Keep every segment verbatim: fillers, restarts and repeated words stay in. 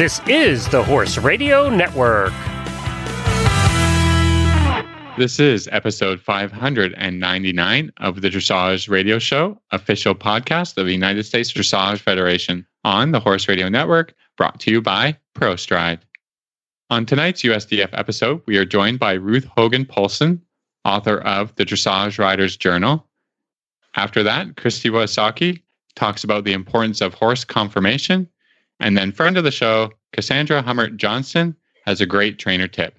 This is the Horse Radio Network. This is episode five hundred ninety-nine of the Dressage Radio Show, official podcast of the United States Dressage Federation on the Horse Radio Network, brought to you by ProStride. On tonight's U S D F episode, we are joined by Ruth Hogan-Poulsen, author of the Dressage Riders Journal. After that, Kristi Wysocki talks about the importance of horse conformation. And then friend of the show, Cassandra Hummert-Johnson, has a great trainer tip.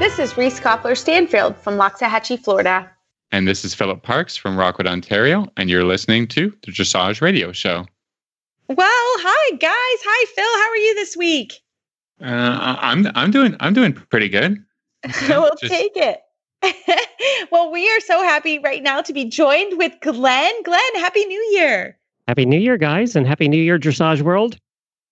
This is Reese Koffler-Stanfield from Loxahatchee, Florida. And this is Philip Parks from Rockwood, Ontario, and you're listening to the Dressage Radio Show. Well, hi guys, hi Phil. How are you this week? Uh, I'm I'm doing I'm doing pretty good. We'll Just... take it. Well, we are so happy right now to be joined with Glenn. Glenn, happy New Year! Happy New Year, guys, and happy New Year, Dressage World.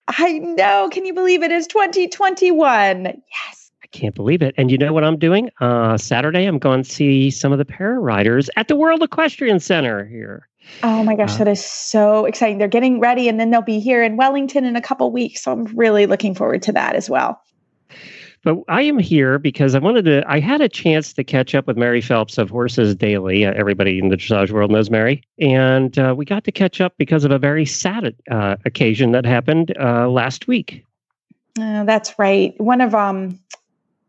I know. Can you believe it is twenty twenty-one? Yes. Can't believe it. And you know what I'm doing? Uh, Saturday, I'm going to see some of the para riders at the World Equestrian Center here. Oh my gosh, uh, that is so exciting. They're getting ready, and then they'll be here in Wellington in a couple weeks. So I'm really looking forward to that as well. But I am here because I wanted to, I had a chance to catch up with Mary Phelps of Horses Daily. Uh, everybody in the dressage world knows Mary. And uh, we got to catch up because of a very sad uh, occasion that happened uh, last week. Oh, that's right. One of, um,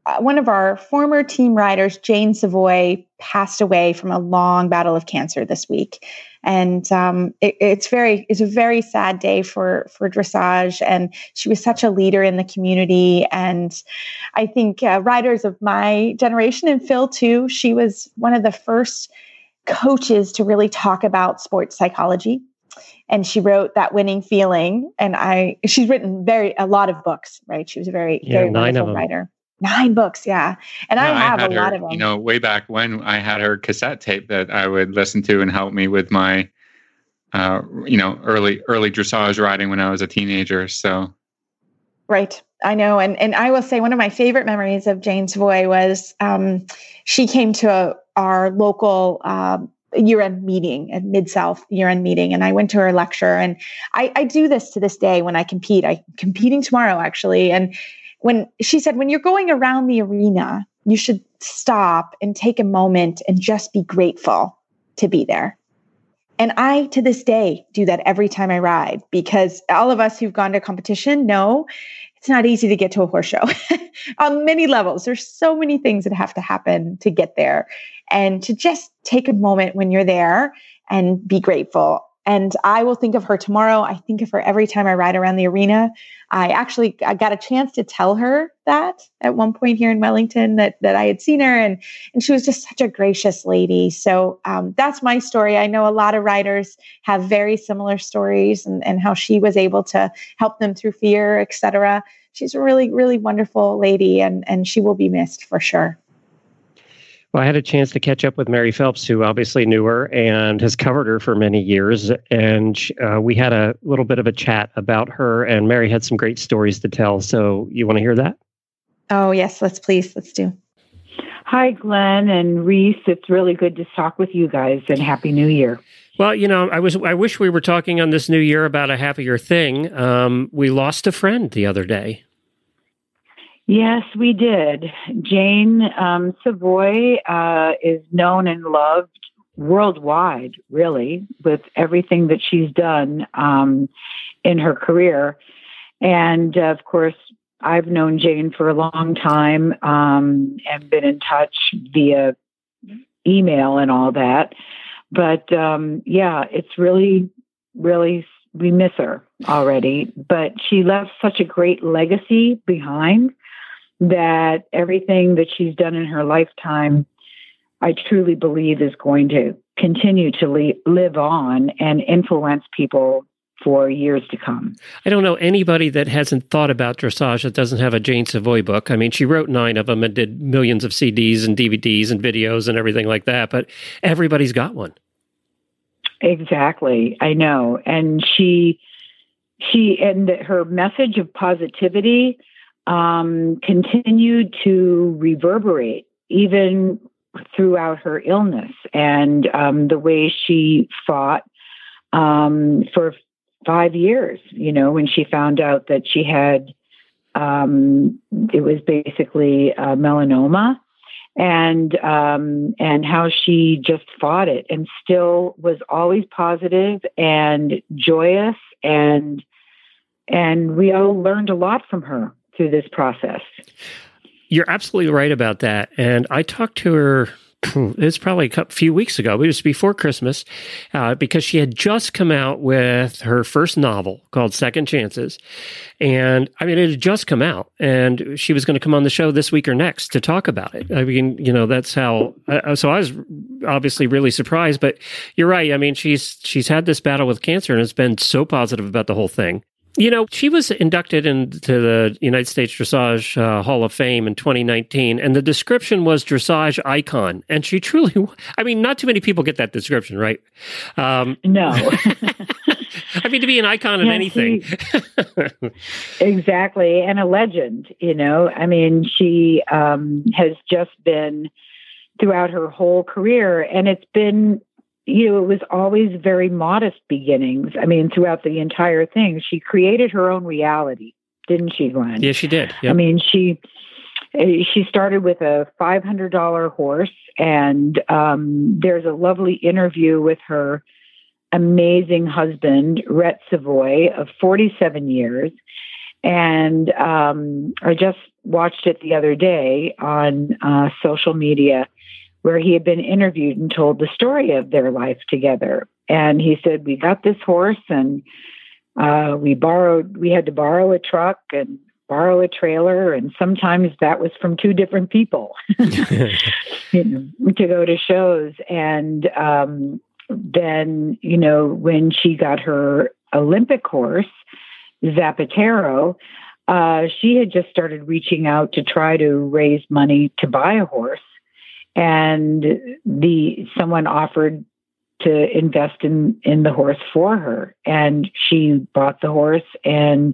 Uh, one of our former team riders, Jane Savoie, passed away from a long battle of cancer this week. And um, it, it's very, it's a very sad day for, for dressage. And she was such a leader in the community. And I think uh, riders of my generation, and Phil too, she was one of the first coaches to really talk about sports psychology. And she wrote That Winning Feeling. And I, she's written very, a lot of books, right? She was a very, yeah, very wonderful writer. Nine books, yeah. And no, I have I a her, lot of them. You know, way back when I had her cassette tape that I would listen to and help me with my, uh, you know, early early dressage riding when I was a teenager. So, right. I know. And and I will say one of my favorite memories of Jane Savoie was um, she came to a, our local uh, year-end meeting, at Mid-South year-end meeting. And I went to her lecture. And I, I do this to this day when I compete. I'm competing tomorrow, actually. And when she said, when you're going around the arena, you should stop and take a moment and just be grateful to be there. And I, to this day, do that every time I ride, because all of us who've gone to competition know it's not easy to get to a horse show on many levels. There's so many things that have to happen to get there, and to just take a moment when you're there and be grateful. And I will think of her tomorrow. I think of her every time I ride around the arena. I actually I got a chance to tell her that at one point here in Wellington that that I had seen her. And, and she was just such a gracious lady. So um, that's my story. I know a lot of riders have very similar stories, and, and how she was able to help them through fear, et cetera. She's a really, really wonderful lady, and, and she will be missed for sure. Well, I had a chance to catch up with Mary Phelps, who obviously knew her and has covered her for many years. And uh, we had a little bit of a chat about her, and Mary had some great stories to tell. So you want to hear that? Oh, yes, let's please. Let's do. Hi, Glenn and Reese. It's really good to talk with you guys, and Happy New Year. Well, you know, I was I wish we were talking on this new year about a happier thing. Um, we lost a friend the other day. Yes, we did. Jane um, Savoie uh, is known and loved worldwide, really, with everything that she's done um, in her career. And, uh, of course, I've known Jane for a long time um, and been in touch via email and all that. But, um, yeah, it's really, really, we miss her already. But she left such a great legacy behind that everything that she's done in her lifetime, I truly believe, is going to continue to le- live on and influence people for years to come. I don't know anybody that hasn't thought about dressage that doesn't have a Jane Savoie book. I mean, she wrote nine of them and did millions of C Ds and D V Ds and videos and everything like that, but everybody's got one. Exactly. I know. And she, she, and her message of positivity um, continued to reverberate even throughout her illness, and um, the way she fought um, for five years, you know, when she found out that she had, um, it was basically uh, melanoma. And um, and how she just fought it and still was always positive and joyous, and and we all learned a lot from her through this process. You're absolutely right about that. And I talked to her, it's probably a few weeks ago, but it was before Christmas, uh, because she had just come out with her first novel called Second Chances. And I mean, it had just come out, and she was going to come on the show this week or next to talk about it. I mean, you know, that's how, uh, so I was obviously really surprised, but you're right. I mean, she's, she's had this battle with cancer and has been so positive about the whole thing. You know, she was inducted into the United States Dressage uh, Hall of Fame in twenty nineteen, and the description was dressage icon. And she truly, I mean, not too many people get that description, right? Um, no. I mean, to be an icon in yeah, anything. She, exactly. And a legend, you know. I mean, she um, has just been throughout her whole career, and it's been, you know, it was always very modest beginnings. I mean, throughout the entire thing, she created her own reality, didn't she, Glenn? Yeah, she did. Yep. I mean, she she started with a five hundred dollars horse, and um, there's a lovely interview with her amazing husband, Rhett Savoy, of forty-seven years. And um, I just watched it the other day on uh, social media, where he had been interviewed and told the story of their life together. And he said, we got this horse, and uh, we borrowed, we had to borrow a truck and borrow a trailer. And sometimes that was from two different people you know, to go to shows. And um, then, you know, when she got her Olympic horse, Zapatero, uh, she had just started reaching out to try to raise money to buy a horse. And the someone offered to invest in, in the horse for her. And she bought the horse and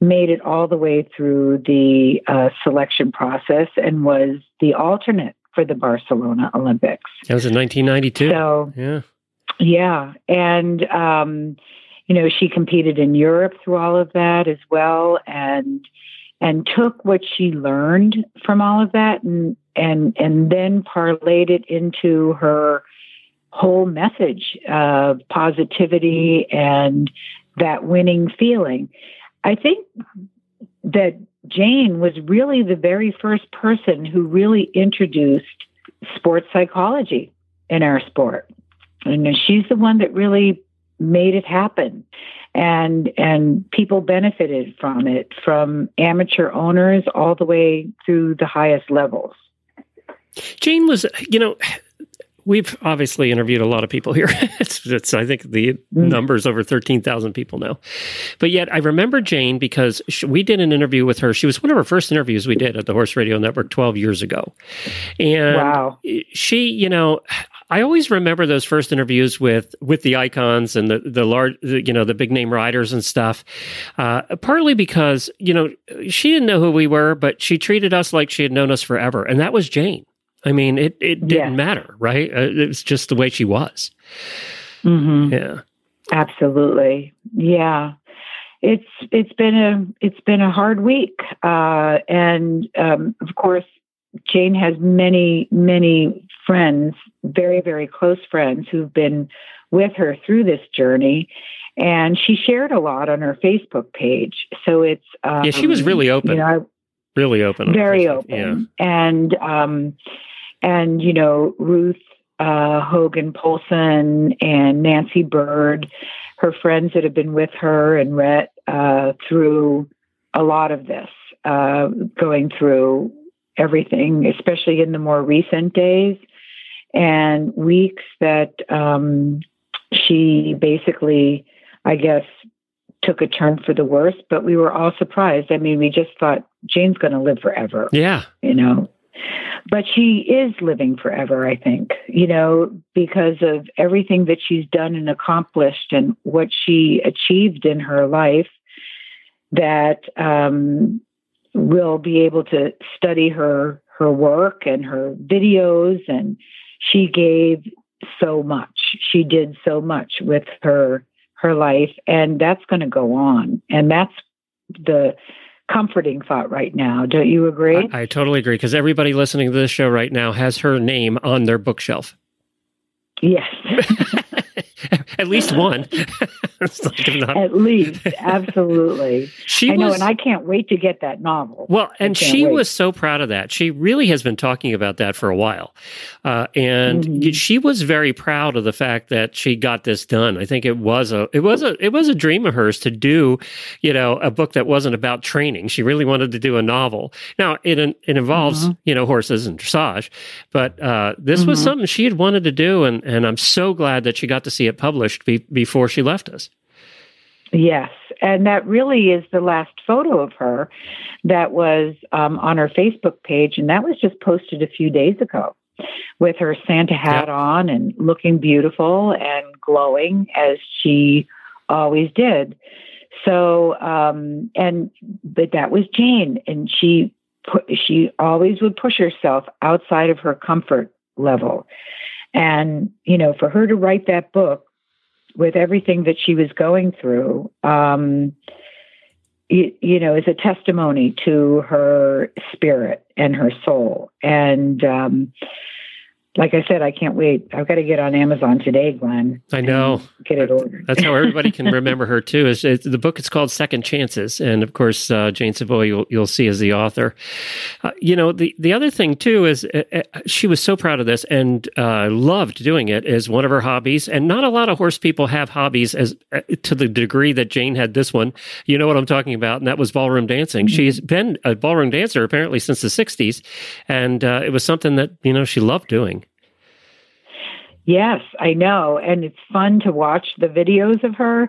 made it all the way through the uh, selection process, and was the alternate for the Barcelona Olympics. That was in nineteen ninety-two. So, yeah. Yeah. And, um, you know, she competed in Europe through all of that as well, and and took what she learned from all of that, and and and then parlayed it into her whole message of positivity and that winning feeling. I think that Jane was really the very first person who really introduced sports psychology in our sport. And she's the one that really made it happen. And and people benefited from it, from amateur owners all the way through the highest levels. Jane was, you know, we've obviously interviewed a lot of people here. it's, it's, I think the mm. number's over thirteen thousand people now. But yet I remember Jane because she, we did an interview with her. She was one of our first interviews we did at the Horse Radio Network twelve years ago. And wow. she, you know, I always remember those first interviews with, with the icons and the, the large, the, you know, the big name riders and stuff, uh, partly because, you know, she didn't know who we were, but she treated us like she had known us forever. And that was Jane. I mean, it, it didn't yeah. matter, right? It was just the way she was. Mm-hmm. Yeah, absolutely. Yeah, it's it's been a it's been a hard week, uh, and um, of course, Jane has many many friends, very very close friends, who've been with her through this journey, and she shared a lot on her Facebook page. So it's um, yeah, she was really open, you know, I, really open, very open, yeah. and. Um, And, you know, Ruth uh, Hogan-Poulsen and Nancy Bird, her friends that have been with her and Rhett uh, through a lot of this, uh, going through everything, especially in the more recent days and weeks that um, she basically, I guess, took a turn for the worse. But we were all surprised. I mean, we just thought Jane's going to live forever. Yeah. You know. But she is living forever, I think, you know, because of everything that she's done and accomplished and what she achieved in her life, that um, we'll be able to study her, her work and her videos. And she gave so much. She did so much with her, her life, and that's going to go on. And that's the comforting thought right now. Don't you agree? I, I totally agree, because everybody listening to this show right now has her name on their bookshelf. Yes. At least one. Like, not... At least, absolutely. She I was... know, and I can't wait to get that novel. Well, and she wait. was so proud of that. She really has been talking about that for a while. Uh, and mm-hmm. she was very proud of the fact that she got this done. I think it was a it was a it was a dream of hers to do, you know, a book that wasn't about training. She really wanted to do a novel. Now, it it involves, mm-hmm. you know, horses and dressage, but uh, this mm-hmm. was something she had wanted to do, and, and I'm so glad that she got to see it published be, before she left us. Yes, and that really is the last photo of her that was um, on her Facebook page, and that was just posted a few days ago with her Santa hat yep. on and looking beautiful and glowing as she always did. So, um, and but that was Jane, and she pu- she always would push herself outside of her comfort level. And, you know, for her to write that book with everything that she was going through, um, you, you know, is a testimony to her spirit and her soul. And um, like I said, I can't wait. I've got to get on Amazon today, Glenn. I know. Get it ordered. That's how everybody can remember her, too. It's, it's, the book is called Second Chances. And, of course, uh, Jane Savoie, you'll, you'll see, is the author. Uh, you know, the, the other thing, too, is uh, uh, she was so proud of this and uh, loved doing it as one of her hobbies. And not a lot of horse people have hobbies as uh, to the degree that Jane had this one. You know what I'm talking about, and that was ballroom dancing. Mm-hmm. She's been a ballroom dancer, apparently, since the sixties. And uh, it was something that, you know, she loved doing. Yes, I know. And it's fun to watch the videos of her.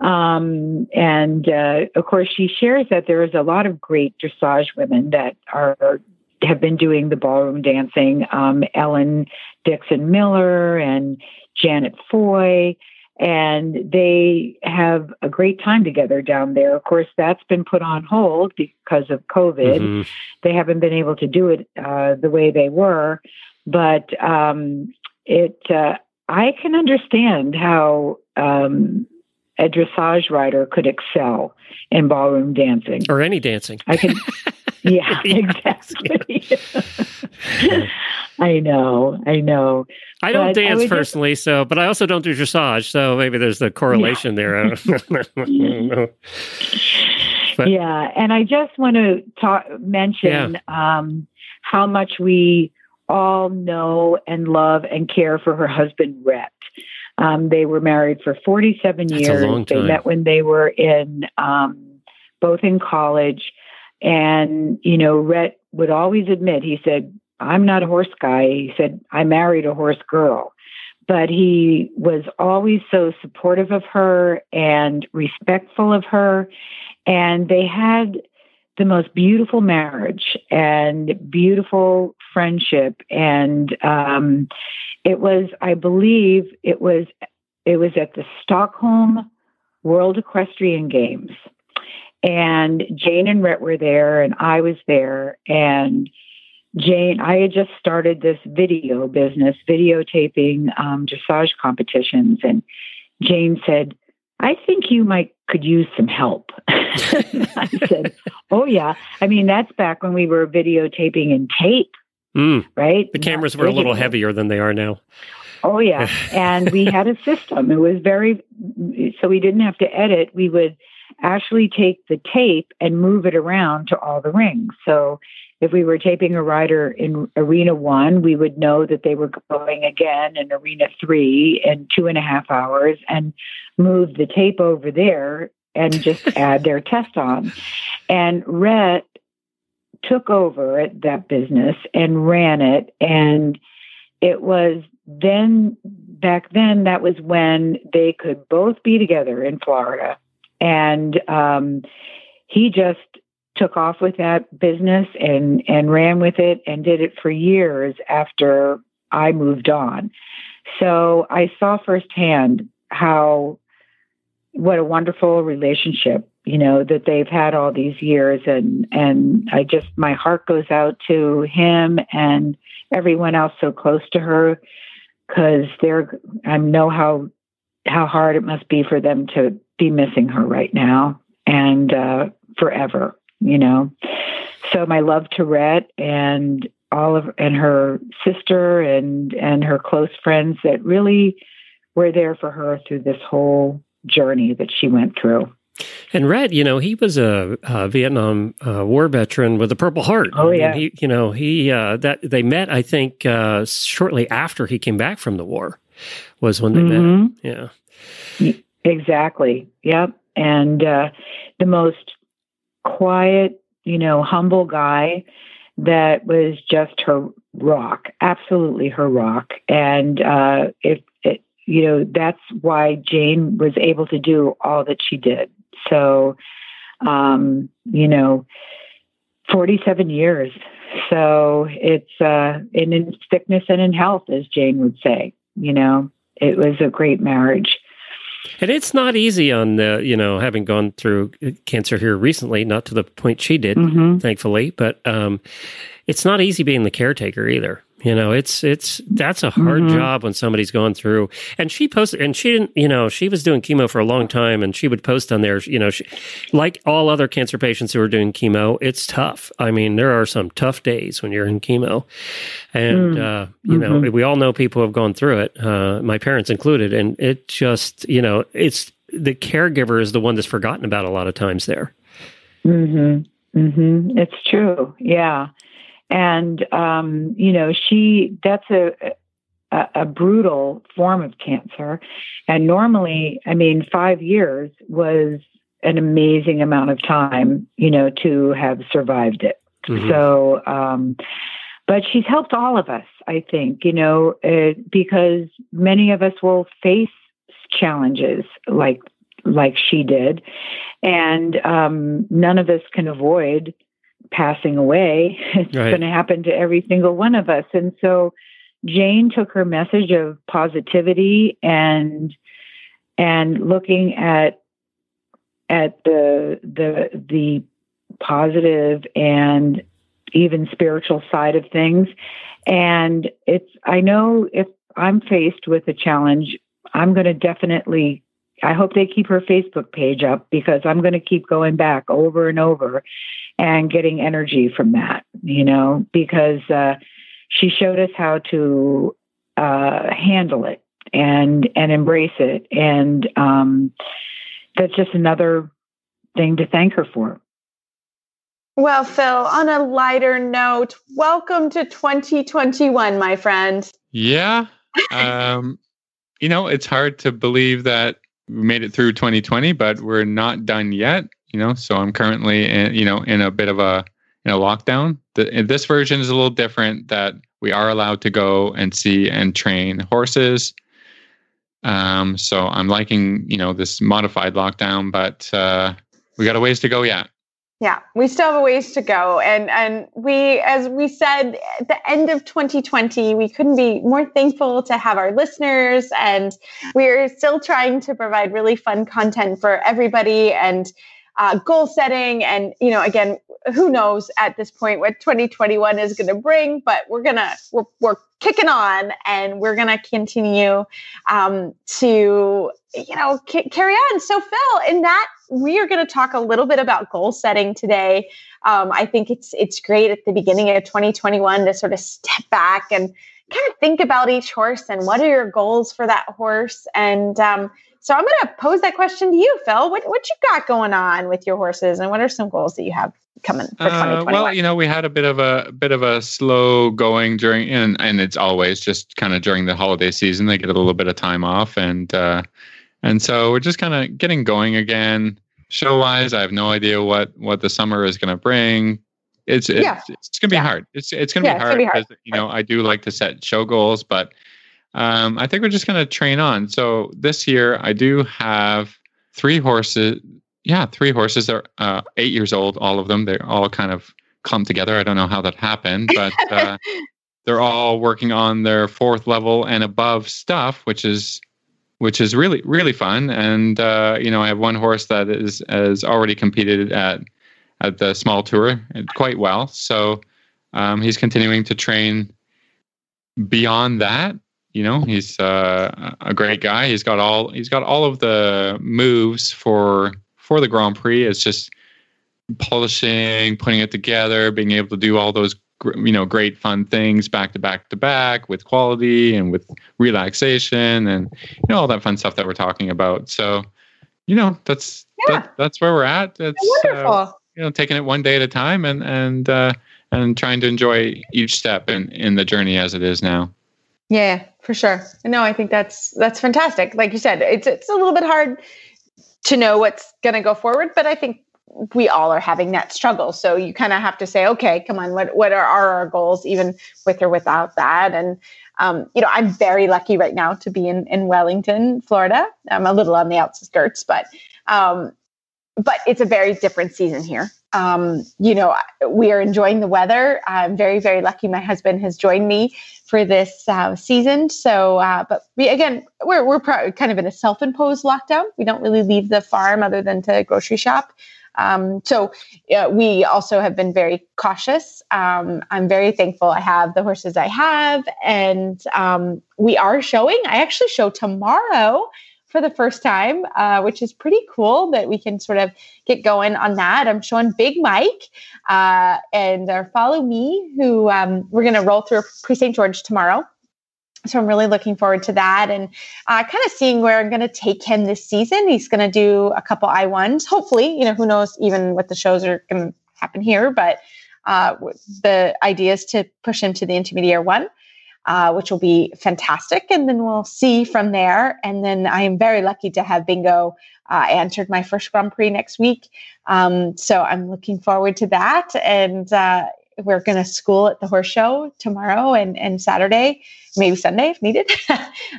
Um, and, uh, of course, she shares that there is a lot of great dressage women that are have been doing the ballroom dancing, um, Ellen Dixon Miller and Janet Foy, and they have a great time together down there. Of course, that's been put on hold because of COVID. Mm-hmm. They haven't been able to do it uh, the way they were. But um, it, uh, I can understand how um, a dressage rider could excel in ballroom dancing or any dancing. I can, yeah, exactly. I know, I know. I don't but dance I personally, just, so but I also don't do dressage, so maybe there's the correlation yeah. there. I don't know. But, yeah, and I just want to talk mention yeah. um, how much we all know and love and care for her husband, Rhett. Um, they were married for forty-seven That's years. A long time. They met when they were in, um, both in college. And, you know, Rhett would always admit, he said, I'm not a horse guy. He said, I married a horse girl. But he was always so supportive of her and respectful of her. And they had the most beautiful marriage and beautiful friendship. And um, it was, I believe it was, it was at the Stockholm World Equestrian Games, and Jane and Rhett were there, and I was there. And Jane, I had just started this video business, videotaping um, dressage competitions. And Jane said, I think you might could use some help. I said, oh, yeah. I mean, that's back when we were videotaping in tape, mm. right? The cameras Not were a little tape. heavier than they are now. Oh, yeah. And we had a system. It was very, so we didn't have to edit. We would actually take the tape and move it around to all the rings. So if we were taping a rider in Arena One, we would know that they were going again in Arena Three in two and a half hours and move the tape over there and just add their test on. And Rhett took over at that business and ran it. And it was then, back then, that was when they could both be together in Florida. And um, he just took off with that business and, and ran with it and did it for years after I moved on. So I saw firsthand how, what a wonderful relationship, you know, that they've had all these years. And, and I just, my heart goes out to him and everyone else so close to her, because they're, I know how, how hard it must be for them to be missing her right now and uh, forever, you know? So my love to Rhett and all of, and her sister and, and her close friends that really were there for her through this whole journey that she went through. And Rhett, you know, he was a, a Vietnam uh, War veteran with a Purple Heart. Oh, yeah. I mean, he, you know, he uh, that they met, I think, uh, shortly after he came back from the war was when they mm-hmm. met. Yeah, exactly. Yep. And uh, the most quiet, you know, humble guy that was just her rock, absolutely her rock. And uh, if it, you know, that's why Jane was able to do all that she did. So, um, you know, forty-seven years. So it's uh, and in sickness and in health, as Jane would say, you know, it was a great marriage. And it's not easy on the, you know, having gone through cancer here recently, not to the point she did, mm-hmm. thankfully, but um, it's not easy being the caretaker either. You know, it's, it's, that's a hard mm-hmm. job when somebody's gone through. And she posted, and she didn't, you know, she was doing chemo for a long time, and she would post on there, you know, she, like all other cancer patients who are doing chemo, it's tough. I mean, there are some tough days when you're in chemo. And, mm. uh, you mm-hmm. know, we all know people who have gone through it, uh, my parents included. And it just, you know, it's the caregiver is the one that's forgotten about a lot of times there. Mm-hmm. Mm-hmm. It's true. Yeah. And, um, you know, she, that's a, a, a brutal form of cancer. And normally, I mean, five years was an amazing amount of time, you know, to have survived it. Mm-hmm. So, um, but she's helped all of us, I think, you know, uh, because many of us will face challenges like, like she did. And um, none of us can avoid passing away. It's right. going to happen to every single one of us. And so Jane took her message of positivity and and looking at at the the the positive and even spiritual side of things. And it's, I know if I'm faced with a challenge, I'm going to definitely, I hope they keep her Facebook page up, because I'm going to keep going back over and over and getting energy from that, you know, because uh, she showed us how to uh, handle it and and embrace it. And um, that's just another thing to thank her for. Well, Phil, on a lighter note, welcome to twenty twenty-one, my friend. Yeah. Um, you know, it's hard to believe that we made it through twenty twenty, but we're not done yet, you know, so I'm currently, in, you know, in a bit of a, in a lockdown. The, this version is a little different, that we are allowed to go and see and train horses. Um, so I'm liking, you know, this modified lockdown, but uh, we got a ways to go yet. Yeah, we still have a ways to go. And and we, as we said, at the end of twenty twenty, we couldn't be more thankful to have our listeners. And we're still trying to provide really fun content for everybody, and uh, goal setting. And, you know, again, who knows at this point what twenty twenty-one is going to bring, but we're going to, we're, we're kicking on, and we're going to continue um, to, you know, c- carry on. So Phil, in that, we are going to talk a little bit about goal setting today. Um, I think it's it's great at the beginning of twenty twenty-one to sort of step back and kind of think about each horse and what are your goals for that horse. And um, so I'm going to pose that question to you, Phil. What what you got going on with your horses, and what are some goals that you have coming for twenty twenty-one? Uh, well, you know, we had a bit of a bit of a slow going during, and and it's always just kind of during the holiday season they get a little bit of time off, and. Uh, And so we're just kind of getting going again. Show-wise, I have no idea what, what the summer is going to bring. It's it's, yeah. it's, it's going to yeah. be hard. It's it's going to yeah, be hard because, you know, I do like to set show goals, but um, I think we're just going to train on. So this year, I do have three horses. yeah, three horses. They're uh, eight years old, all of them. They all kind of clump together. I don't know how that happened, but uh, they're all working on their fourth level and above stuff, which is which is really, really fun. And, uh, you know, I have one horse that is has already competed at at the small tour quite well. So um, he's continuing to train beyond that. You know, he's uh, a great guy. He's got all he's got all of the moves for for the Grand Prix. It's just polishing, putting it together, being able to do all those, you know, great fun things back to back to back with quality and with relaxation and, you know, all that fun stuff that we're talking about. So, you know, that's yeah. that, that's where we're at. It's wonderful. Uh, you know, taking it one day at a time and and uh, and trying to enjoy each step in, in the journey as it is now. Yeah, for sure. No, I think that's that's fantastic. Like you said, it's it's a little bit hard to know what's going to go forward, but I think we all are having that struggle. So you kind of have to say, okay, come on, what what are, are our goals, even with or without that? And um, you know, I'm very lucky right now to be in in Wellington, Florida. I'm a little on the outskirts, but um, but it's a very different season here. Um, you know, we are enjoying the weather. I'm very, very lucky. My husband has joined me for this uh, season. So, uh, but we, again, we're, we're pro- kind of in a self-imposed lockdown. We don't really leave the farm other than to grocery shop. Um, so uh, we also have been very cautious. Um, I'm very thankful I have the horses I have, and um, we are showing, I actually show tomorrow for the first time, uh, which is pretty cool that we can sort of get going on that. I'm showing Big Mike uh, and our Follow Me, who um, we're going to roll through Pre Saint George tomorrow. So I'm really looking forward to that, and uh, kind of seeing where I'm going to take him this season. He's going to do a couple I ones, hopefully. You know, who knows even what the shows are going to happen here, but uh, the idea is to push him to the intermediate one. Uh, which will be fantastic. And then we'll see from there. And then I am very lucky to have Bingo. Uh, I entered my first Grand Prix next week. Um, so I'm looking forward to that. And uh, we're going to school at the horse show tomorrow and, and Saturday, maybe Sunday if needed.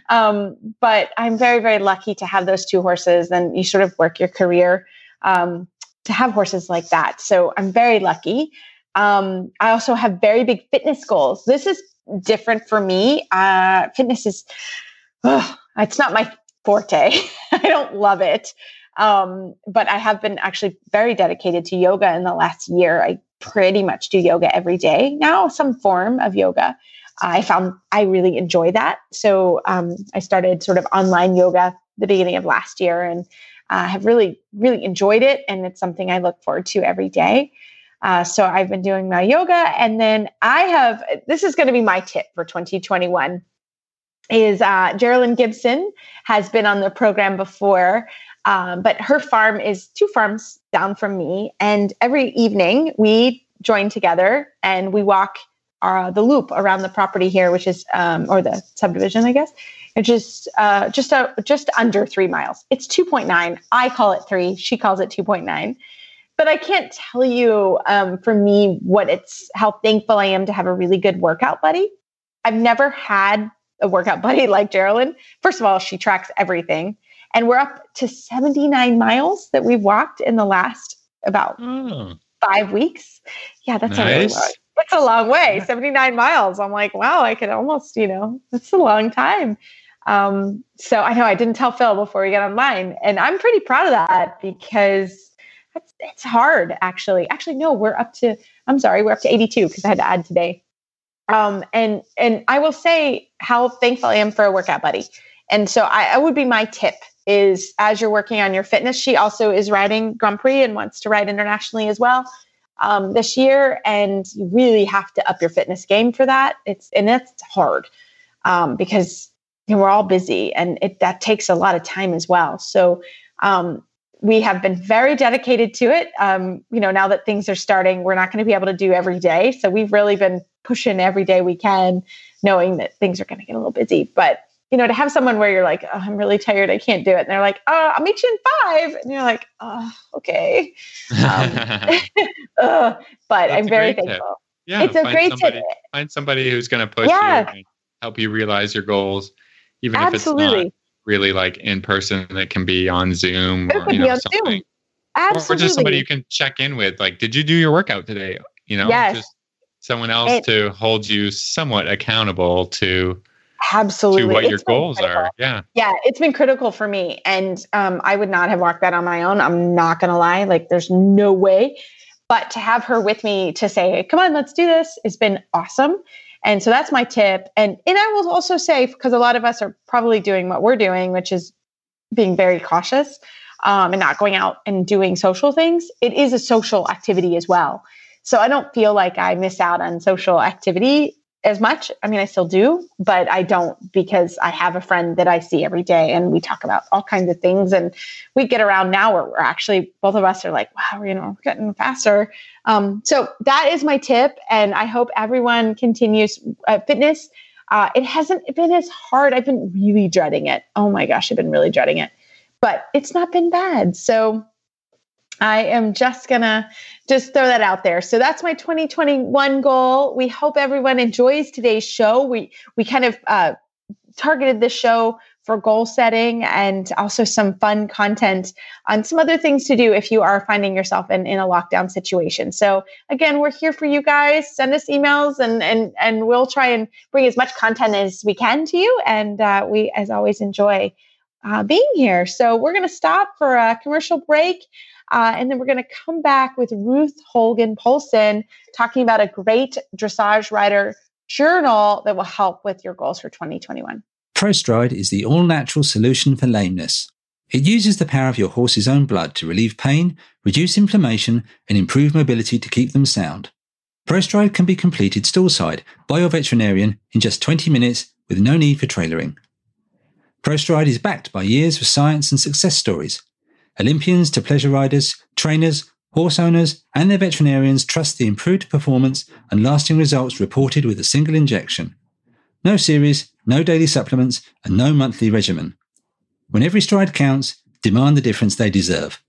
um, but I'm very, very lucky to have those two horses. And you sort of work your career um, to have horses like that. So I'm very lucky. Um, I also have very big fitness goals. This is different for me. Uh, fitness is, oh, it's not my forte. I don't love it. Um, but I have been actually very dedicated to yoga in the last year. I pretty much do yoga every day now, some form of yoga. I found I really enjoy that. So um, I started sort of online yoga the beginning of last year, and I uh, have really, really enjoyed it. And it's something I look forward to every day. Uh, so I've been doing my yoga, and then I have, this is going to be my tip for twenty twenty-one is, uh, Geralyn Gibson has been on the program before. Um, but her farm is two farms down from me. And every evening we join together and we walk uh, the loop around the property here, which is, um, or the subdivision, I guess, which is, uh, just, uh, just under three miles. It's two point nine. I call it three. She calls it two point nine. But I can't tell you, um, for me, what it's, how thankful I am to have a really good workout buddy. I've never had a workout buddy like Geralyn. First of all, she tracks everything. And we're up to seventy-nine miles that we've walked in the last about oh. five weeks. Yeah, that's, nice. a really long, that's a long way, seventy-nine miles. I'm like, wow, I could almost, you know, that's a long time. Um, so I know I didn't tell Phil before we got online. And I'm pretty proud of that because it's hard, actually. Actually, no, we're up to, I'm sorry, we're up to eighty-two because I had to add today. Um, and and I will say how thankful I am for a workout buddy. And so I, I would be my tip is, as you're working on your fitness, she also is riding Grand Prix and wants to ride internationally as well um, this year. And you really have to up your fitness game for that. It's and it's hard um, because you know, we're all busy, and it that takes a lot of time as well. So um we have been very dedicated to it. Um, you know, now that things are starting, we're not going to be able to do every day. So we've really been pushing every day we can, knowing that things are going to get a little busy. But, you know, to have someone where you're like, oh, I'm really tired, I can't do it. And they're like, oh, I'll meet you in five. And you're like, oh, okay. Um, uh, but That's I'm very thankful. Tip. Yeah, it's a great somebody, tip. Find somebody who's going to push yeah. you and help you realize your goals, even Absolutely. If it's not really like in person. That can be on Zoom, it or you know, something. Zoom. Absolutely. Or just somebody you can check in with, like, did you do your workout today? You know, yes. Just someone else it, to hold you somewhat accountable to, absolutely. to what it's your goals critical. are. Yeah. Yeah. It's been critical for me. And um, I would not have walked that on my own. I'm not going to lie. Like, there's no way. But to have her with me to say, come on, let's do this, has been awesome. And so that's my tip. And and I will also say, because a lot of us are probably doing what we're doing, which is being very cautious um, and not going out and doing social things, it is a social activity as well. So I don't feel like I miss out on social activity as much. I mean, I still do, but I don't, because I have a friend that I see every day and we talk about all kinds of things, and we get around now where we're actually, both of us are like, wow, you know, we're getting faster. Um, so that is my tip. And I hope everyone continues uh, fitness. Uh, it hasn't been as hard. I've been really dreading it. Oh my gosh, I've been really dreading it, but it's not been bad. So I am just going to just throw that out there. So that's my twenty twenty-one goal. We hope everyone enjoys today's show. We we kind of uh, targeted this show for goal setting and also some fun content on some other things to do if you are finding yourself in, in a lockdown situation. So again, we're here for you guys. Send us emails and and and we'll try and bring as much content as we can to you. And uh, we, as always, enjoy uh, being here. So we're going to stop for a commercial break. Uh, and then we're going to come back with Ruth Hogan-Poulsen talking about a great Dressage Rider journal that will help with your goals for twenty twenty-one. ProStride is the all-natural solution for lameness. It uses the power of your horse's own blood to relieve pain, reduce inflammation, and improve mobility to keep them sound. ProStride can be completed stallside by your veterinarian in just twenty minutes with no need for trailering. ProStride is backed by years of science and success stories. Olympians to pleasure riders, trainers, horse owners, and their veterinarians trust the improved performance and lasting results reported with a single injection. No series, no daily supplements, and no monthly regimen. When every stride counts, demand the difference they deserve.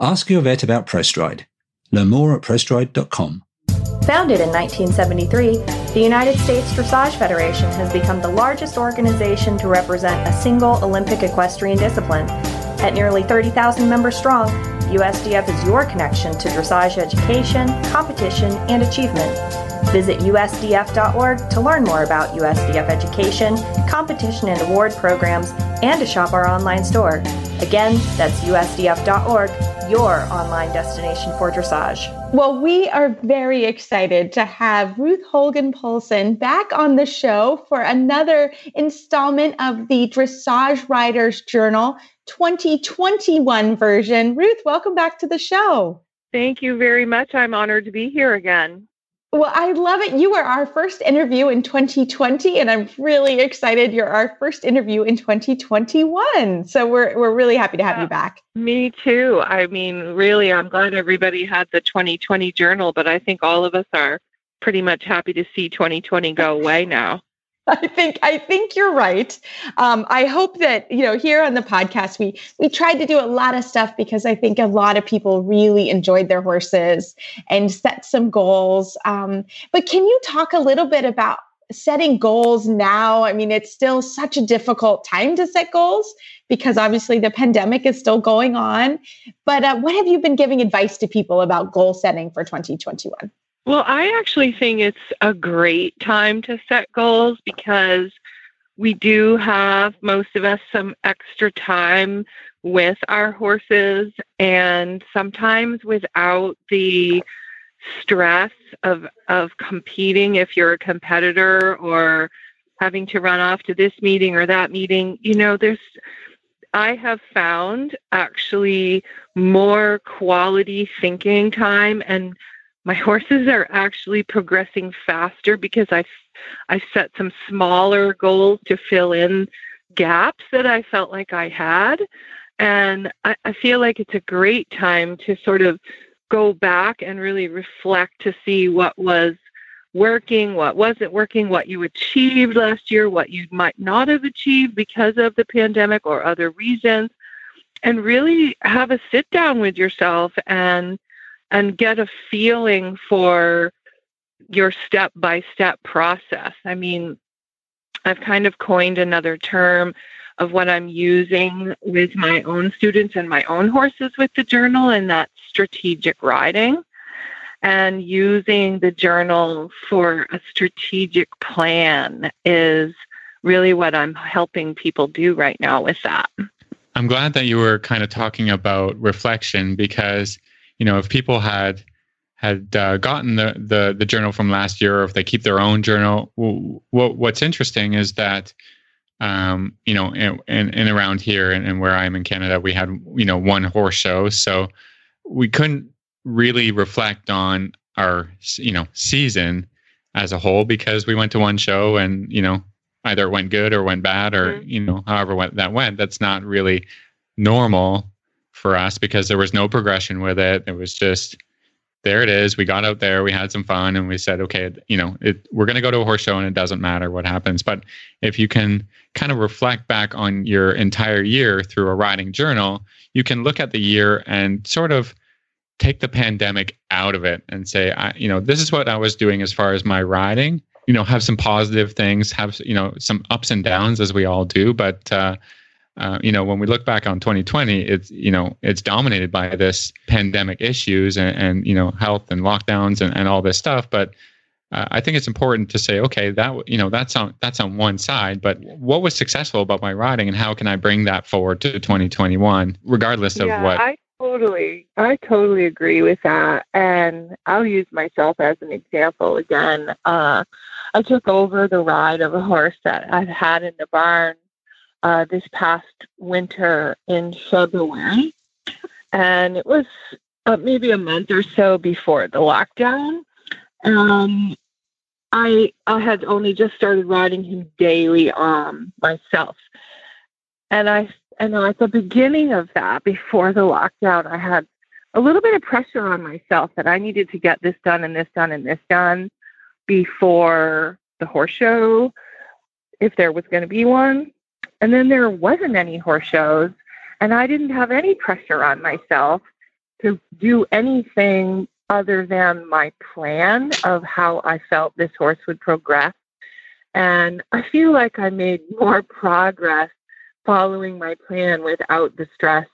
Ask your vet about ProStride. Learn more at pro stride dot com. Founded in nineteen seventy-three, the United States Dressage Federation has become the largest organization to represent a single Olympic equestrian discipline. At nearly thirty thousand members strong, U S D F is your connection to dressage education, competition, and achievement. Visit U S D F dot org to learn more about U S D F education, competition, and award programs, and to shop our online store. Again, that's U S D F dot org, your online destination for dressage. Well, we are very excited to have Ruth Hogan-Poulsen back on the show for another installment of the Dressage Riders Journal twenty twenty-one version. Ruth, welcome back to the show. Thank you very much. I'm honored to be here again. Well, I love it. You were our first interview in twenty twenty, and I'm really excited you're our first interview in twenty twenty-one. So we're we're really happy to have yeah, you back. Me too. I mean, really, I'm glad everybody had the twenty twenty journal, but I think all of us are pretty much happy to see twenty twenty go away now. I think I think you're right. Um, I hope that, you know, here on the podcast, we we tried to do a lot of stuff because I think a lot of people really enjoyed their horses and set some goals. Um, but can you talk a little bit about setting goals now? I mean, it's still such a difficult time to set goals because obviously the pandemic is still going on. But uh, what have you been giving advice to people about goal setting for twenty twenty-one? Well, I actually think it's a great time to set goals because we do have, most of us, some extra time with our horses, and sometimes without the stress of of competing if you're a competitor or having to run off to this meeting or that meeting. You know, there's, I have found actually more quality thinking time, and my horses are actually progressing faster because I've, I've set some smaller goals to fill in gaps that I felt like I had. And I, I feel like it's a great time to sort of go back and really reflect to see what was working, what wasn't working, what you achieved last year, what you might not have achieved because of the pandemic or other reasons, and really have a sit down with yourself and and get a feeling for your step-by-step process. I mean, I've kind of coined another term of what I'm using with my own students and my own horses with the journal, and that's strategic riding and using the journal for a strategic plan is really what I'm helping people do right now with that. I'm glad that you were kind of talking about reflection because, you know, if people had had uh, gotten the, the the journal from last year, or if they keep their own journal, w- w- what's interesting is that, um, you know, and in, in, in around here and, and where I'm in Canada, we had, you know, one horse show. So we couldn't really reflect on our, you know, season as a whole because we went to one show and, you know, either it went good or went bad or, mm-hmm. you know, however that went. That's not really normal for us because there was no progression with it. It was just, there it is. We got out there, we had some fun, and we said, okay, you know, it, we're going to go to a horse show and it doesn't matter what happens. But if you can kind of reflect back on your entire year through a riding journal, you can look at the year and sort of take the pandemic out of it and say, I, you know, this is what I was doing as far as my riding. You know, have some positive things, have, you know, some ups and downs as we all do. But, uh, uh, you know, when we look back on twenty twenty, it's, you know, it's dominated by this pandemic issues and, and you know, health and lockdowns and, and all this stuff. But uh, I think it's important to say, okay, that, you know, that's on, that's on one side, but what was successful about my riding and how can I bring that forward to twenty twenty-one, regardless of yeah, what... I- Totally. I totally agree with that. And I'll use myself as an example again. Uh, I took over the ride of a horse that I've had in the barn uh, this past winter in February. And it was uh, maybe a month or so before the lockdown. Um, I, I had only just started riding him daily um, myself. And I And at the beginning of that, before the lockdown, I had a little bit of pressure on myself that I needed to get this done and this done and this done before the horse show, if there was going to be one. And then there wasn't any horse shows, and I didn't have any pressure on myself to do anything other than my plan of how I felt this horse would progress. And I feel like I made more progress following my plan without the stress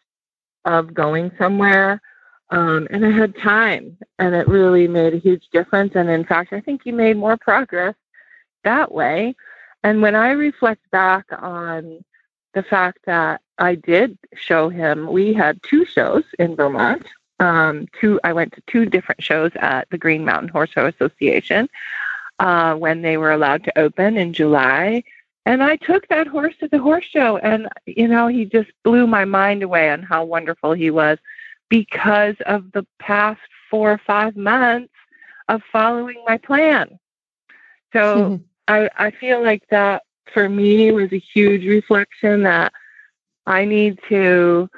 of going somewhere. Um, and I had time, and it really made a huge difference. And in fact, I think you made more progress that way. And when I reflect back on the fact that I did show him, we had two shows in Vermont. Um, two, I went to two different shows at the Green Mountain Horse Show Association uh, when they were allowed to open in July. And I took that horse to the horse show, and, you know, he just blew my mind away on how wonderful he was because of the past four or five months of following my plan. So I, I feel like that, for me, was a huge reflection that I need to,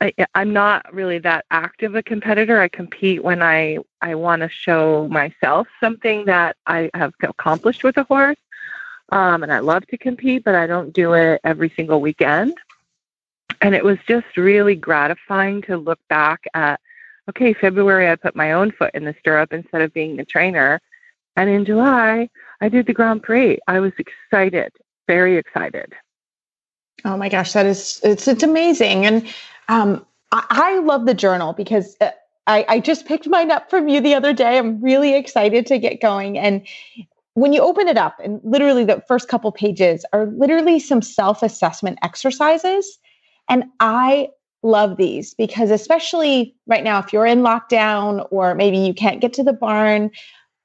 I, I'm not really that active a competitor. I compete when I, I want to show myself something that I have accomplished with a horse. Um, and I love to compete, but I don't do it every single weekend. And it was just really gratifying to look back at, okay, February, I put my own foot in the stirrup instead of being the trainer. And in July, I did the Grand Prix. I was excited, very excited. Oh my gosh, that is, it's, it's amazing. And um, I, I love the journal because uh, I, I just picked mine up from you the other day. I'm really excited to get going. And when you open it up, and literally the first couple pages are literally some self-assessment exercises. And I love these because especially right now, if you're in lockdown or maybe you can't get to the barn,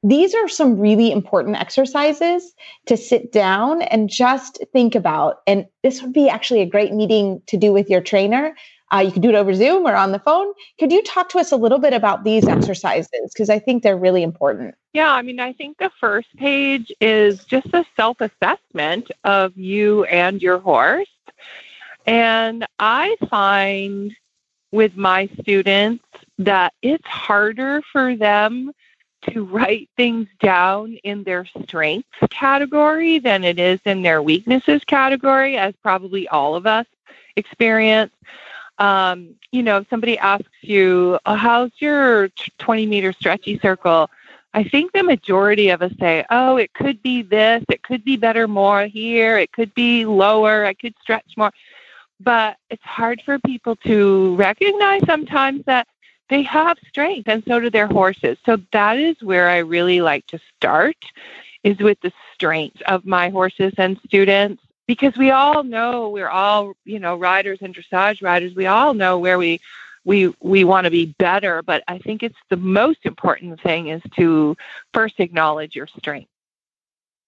these are some really important exercises to sit down and just think about. And this would be actually a great meeting to do with your trainer. Uh, you can do it over Zoom or on the phone. Could you talk to us a little bit about these exercises? Because I think they're really important. Yeah, I mean, I think the first page is just a self-assessment of you and your horse. And I find with my students that it's harder for them to write things down in their strengths category than it is in their weaknesses category, as probably all of us experience. Um, you know, if somebody asks you, oh, how's your twenty meter stretchy circle? I think the majority of us say, oh, it could be this, it could be better more here, it could be lower, I could stretch more. But it's hard for people to recognize sometimes that they have strength, and so do their horses. So that is where I really like to start, is with the strength of my horses and students, because we all know, we're all, you know, riders and dressage riders, we all know where we we we want to be better, but I think it's the most important thing is to first acknowledge your strength.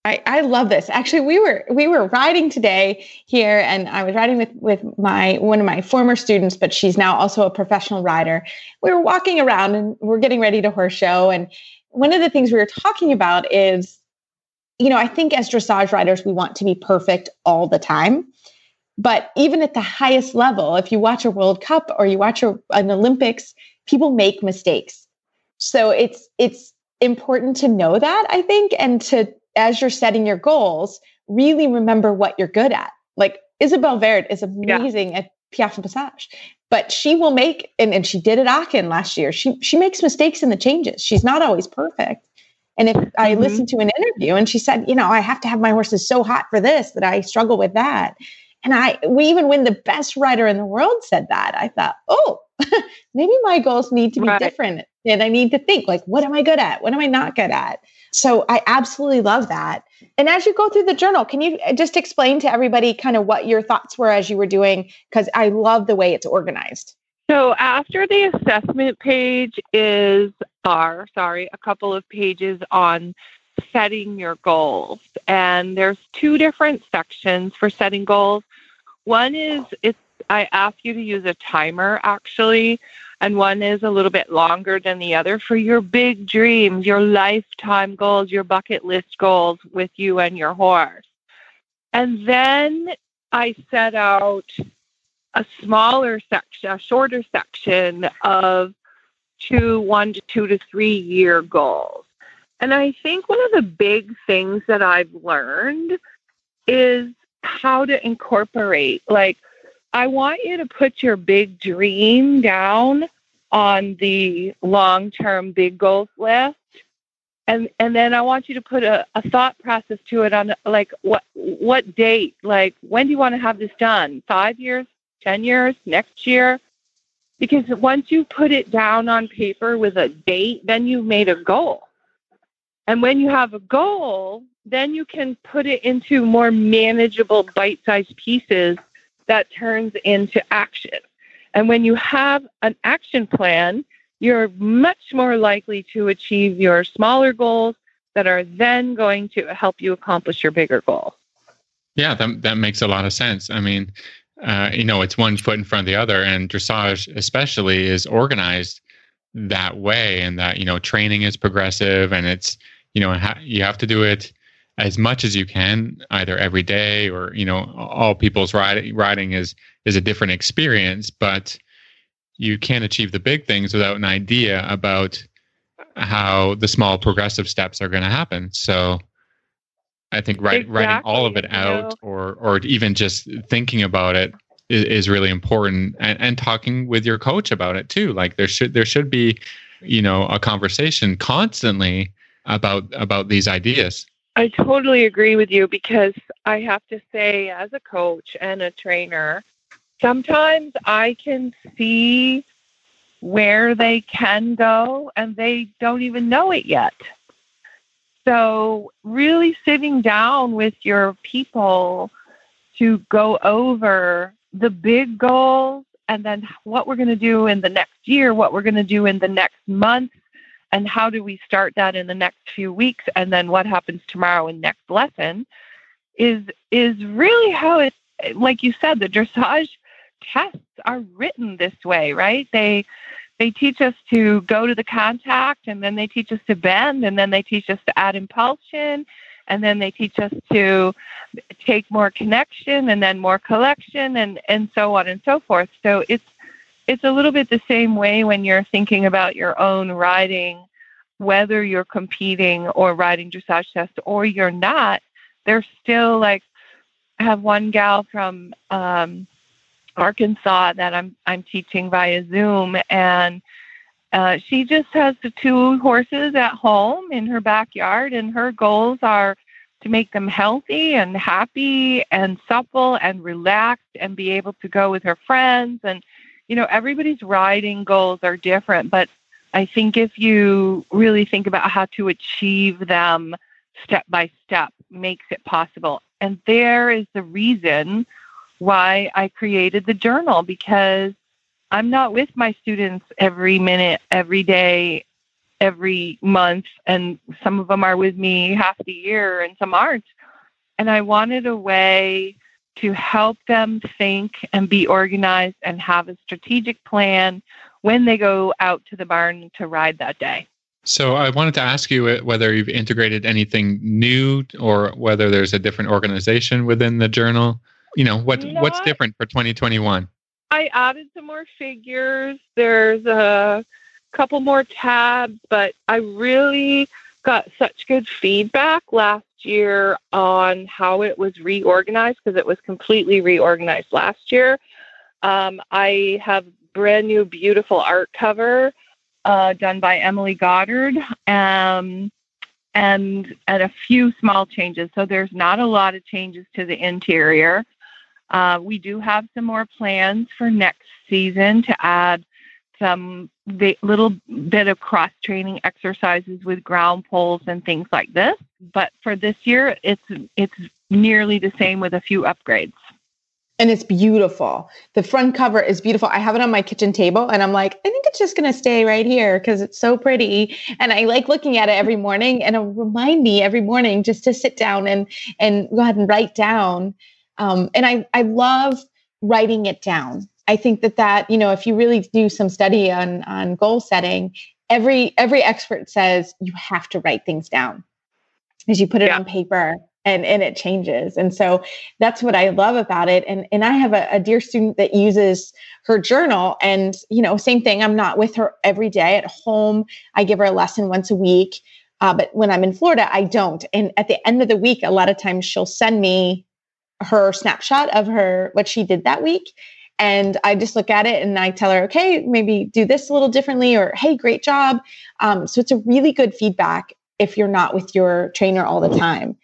I, I love this. Actually, we were we were riding today here, and I was riding with, with my one of my former students, but she's now also a professional rider. We were walking around and we're getting ready to horse show. And one of the things we were talking about is, you know, I think as dressage riders, we want to be perfect all the time. But even at the highest level, if you watch a World Cup or you watch a, an Olympics, people make mistakes. So it's it's important to know that, I think, and to, as you're setting your goals, really remember what you're good at. Like Isabel Verde is amazing yeah. at Piaffe and Passage, but she will make, and, and she did at Aachen last year, she she makes mistakes in the changes. She's not always perfect. And if mm-hmm. I listened to an interview and she said, you know, I have to have my horses so hot for this that I struggle with that. And I, we even when the best rider in the world said that, I thought, oh, maybe my goals need to be right. different. And I need to think like, what am I good at? What am I not good at? So I absolutely love that. And as you go through the journal, can you just explain to everybody kind of what your thoughts were as you were doing? Because I love the way it's organized. So after the assessment page is, are, sorry, a couple of pages on setting your goals. And there's two different sections for setting goals. One is, it's, I ask you to use a timer, actually, and one is a little bit longer than the other for your big dreams, your lifetime goals, your bucket list goals with you and your horse. And then I set out a smaller section, a shorter section of two, one to two to three year goals. And I think one of the big things that I've learned is how to incorporate. Like, I want you to put your big dream down on the long-term big goals list. And and then I want you to put a, a thought process to it on, like, what what date? Like, when do you want to have this done? Five years, ten years, next year? Because once you put it down on paper with a date, then you've made a goal. And when you have a goal, then you can put it into more manageable bite-sized pieces that turns into action. And when you have an action plan, you're much more likely to achieve your smaller goals that are then going to help you accomplish your bigger goal. Yeah, that, that makes a lot of sense. I mean, uh, you know, it's one foot in front of the other, and dressage especially is organized that way, and that, you know, training is progressive, and it's, you know, you have to do it as much as you can, either every day or, you know, all people's riding riding is is a different experience, but you can't achieve the big things without an idea about how the small progressive steps are going to happen. So I think right, exactly. writing all of it out, or or even just thinking about it is, is really important, and, and talking with your coach about it too. Like there should there should be, you know, a conversation constantly about about these ideas. I totally agree with you, because I have to say, as a coach and a trainer, sometimes I can see where they can go and they don't even know it yet. So really sitting down with your people to go over the big goals, and then what we're going to do in the next year, what we're going to do in the next month, and how do we start that in the next few weeks? And then what happens tomorrow and next lesson is is really how it, like you said, the dressage tests are written this way, right? They they teach us to go to the contact, and then they teach us to bend, and then they teach us to add impulsion, and then they teach us to take more connection and then more collection, and, and so on and so forth. So it's It's a little bit the same way when you're thinking about your own riding, whether you're competing or riding dressage tests or you're not. They're still like, I have one gal from um, Arkansas that I'm I'm teaching via Zoom, and Uh, she just has the two horses at home in her backyard, and her goals are to make them healthy and happy and supple and relaxed and be able to go with her friends. And, you know, everybody's riding goals are different, but I think if you really think about how to achieve them step by step, makes it possible. And there is the reason why I created the journal, because I'm not with my students every minute, every day, every month, and some of them are with me half the year and some aren't. And I wanted a way to help them think and be organized and have a strategic plan when they go out to the barn to ride that day. So I wanted to ask you whether you've integrated anything new or whether there's a different organization within the journal. You know, what Not- what's different for twenty twenty-one? I added some more figures. There's a couple more tabs, but I really got such good feedback last year on how it was reorganized, because it was completely reorganized last year. Um, I have brand new, beautiful art cover uh, done by Emily Goddard, um, and, and a few small changes. So there's not a lot of changes to the interior. Uh, we do have some more plans for next season to add some va- little bit of cross-training exercises with ground poles and things like this. But for this year, it's it's nearly the same with a few upgrades. And it's beautiful. The front cover is beautiful. I have it on my kitchen table, and I'm like, I think it's just going to stay right here because it's so pretty. And I like looking at it every morning, and it'll remind me every morning just to sit down and, and go ahead and write down. Um, and I, I love writing it down. I think that that, you know, if you really do some study on, on goal setting, every, every expert says you have to write things down because you put it yeah. on paper and, and it changes. And so that's what I love about it. And, and I have a, a dear student that uses her journal and, you know, same thing. I'm not with her every day at home. I give her a lesson once a week. Uh, but when I'm in Florida, I don't. And at the end of the week, a lot of times she'll send me her snapshot of her, what she did that week. And I just look at it and I tell her, okay, maybe do this a little differently, or, hey, great job. Um, so it's a really good feedback if you're not with your trainer all the time.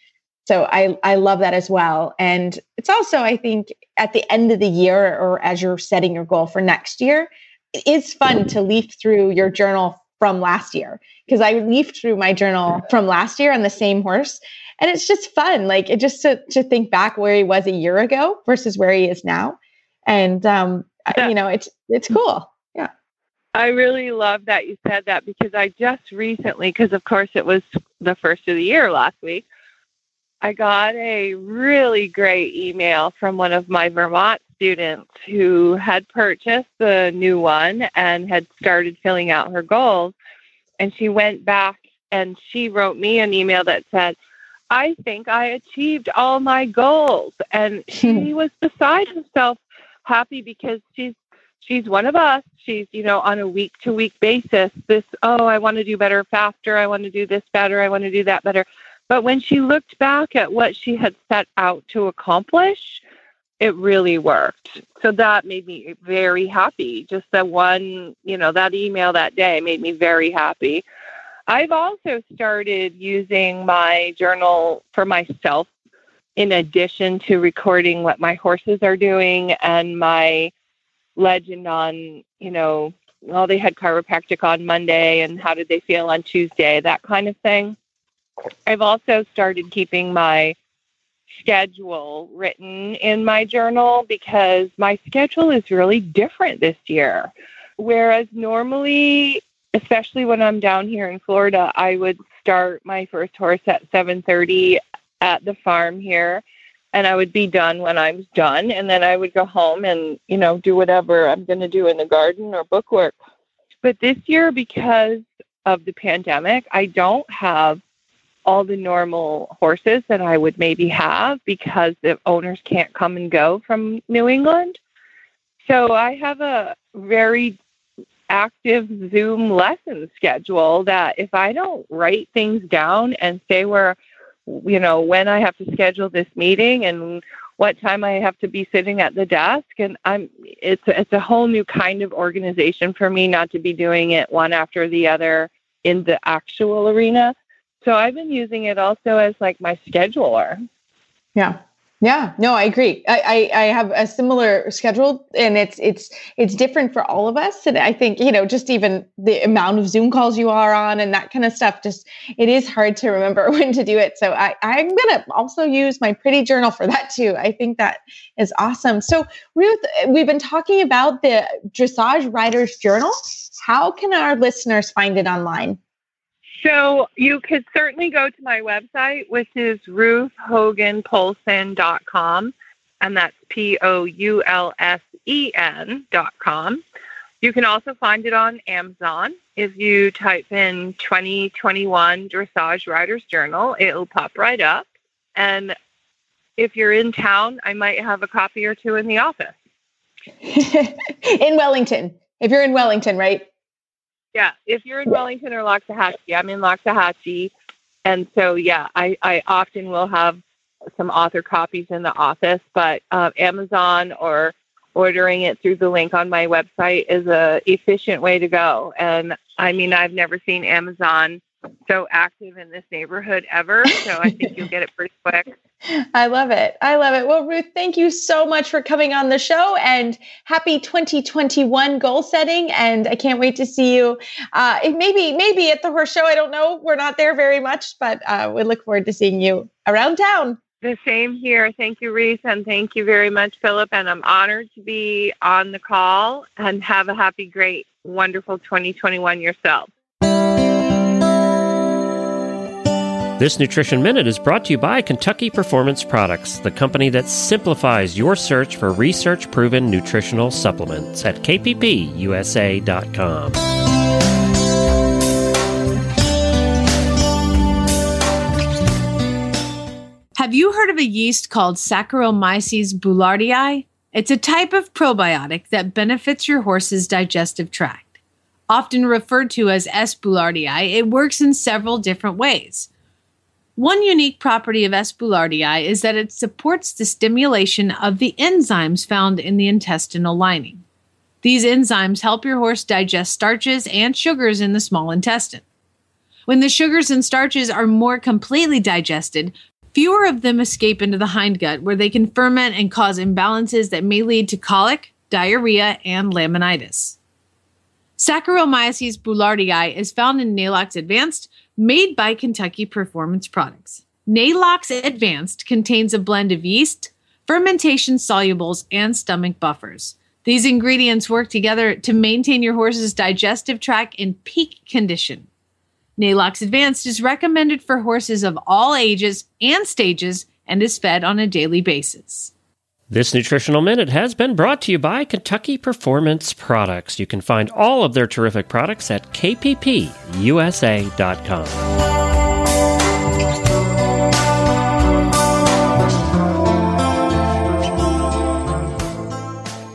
So I, I love that as well. And it's also, I think at the end of the year or as you're setting your goal for next year, it is fun to leaf through your journal from last year. Because I leafed through my journal from last year on the same horse. And it's just fun. Like it just to, to think back where he was a year ago versus where he is now. And, um, yeah. you know, it's, it's cool. Yeah. I really love that you said that, because I just recently, because of course it was the first of the year last week, I got a really great email from one of my Vermont students who had purchased the new one and had started filling out her goals. And she went back and she wrote me an email that said, I think I achieved all my goals. And she was beside herself happy, because she's, she's one of us. She's, you know, on a week to week basis, this, oh, I want to do better, faster. I want to do this better. I want to do that better. But when she looked back at what she had set out to accomplish, it really worked. So that made me very happy. Just that one, you know, that email that day made me very happy. I've also started using my journal for myself in addition to recording what my horses are doing and my legend on, you know, well, they had chiropractic on Monday and how did they feel on Tuesday, that kind of thing. I've also started keeping my schedule written in my journal, because my schedule is really different this year. Whereas normally, especially when I'm down here in Florida, I would start my first horse at seven thirty at the farm here, and I would be done when I was done. And then I would go home and, you know, do whatever I'm going to do in the garden or book work. But this year, because of the pandemic, I don't have all the normal horses that I would maybe have, because the owners can't come and go from New England. So I have a very active Zoom lesson schedule that if I don't write things down and say where, you know, when I have to schedule this meeting and what time I have to be sitting at the desk. And I'm, it's, it's a whole new kind of organization for me not to be doing it one after the other in the actual arena. So I've been using it also as like my scheduler. Yeah. Yeah, no, I agree. I, I, I have a similar schedule, and it's, it's, it's different for all of us. And I think, you know, just even the amount of Zoom calls you are on and that kind of stuff, just, it is hard to remember when to do it. So I, I'm going to also use my pretty journal for that too. I think that is awesome. So Ruth, we've been talking about the Dressage Riders Journal. How can our listeners find it online? So you could certainly go to my website, which is ruth hogan poulsen dot com, and that's P O U L S E N dot com. You can also find it on Amazon. If you type in twenty twenty-one Dressage Riders Journal, it'll pop right up. And if you're in town, I might have a copy or two in the office. In Wellington, if you're in Wellington, right? Yeah, if you're in Wellington or Loxahatchee, I'm in Loxahatchee. And so, yeah, I, I often will have some author copies in the office, but uh, Amazon or ordering it through the link on my website is a efficient way to go. And I mean, I've never seen Amazon so active in this neighborhood ever. So I think you'll get it pretty quick. I love it. I love it. Well, Ruth, thank you so much for coming on the show, and happy twenty twenty-one goal setting. And I can't wait to see you. Uh, maybe, maybe at the horse show. I don't know. We're not there very much, but uh, we look forward to seeing you around town. The same here. Thank you, Reese. And thank you very much, Philip. And I'm honored to be on the call, and have a happy, great, wonderful twenty twenty-one yourself. This Nutrition Minute is brought to you by Kentucky Performance Products, the company that simplifies your search for research-proven nutritional supplements at K P P U S A dot com. Have you heard of a yeast called Saccharomyces boulardii? It's a type of probiotic that benefits your horse's digestive tract. Often referred to as S. boulardii, it works in several different ways. One unique property of S. boulardii is that it supports the stimulation of the enzymes found in the intestinal lining. These enzymes help your horse digest starches and sugars in the small intestine. When the sugars and starches are more completely digested, fewer of them escape into the hindgut, where they can ferment and cause imbalances that may lead to colic, diarrhea, and laminitis. Saccharomyces boulardii is found in Nalox Advanced, made by Kentucky Performance Products. Nalox Advanced contains a blend of yeast, fermentation solubles, and stomach buffers. These ingredients work together to maintain your horse's digestive tract in peak condition. Nalox Advanced is recommended for horses of all ages and stages and is fed on a daily basis. This Nutritional Minute has been brought to you by Kentucky Performance Products. You can find all of their terrific products at K P P U S A dot com.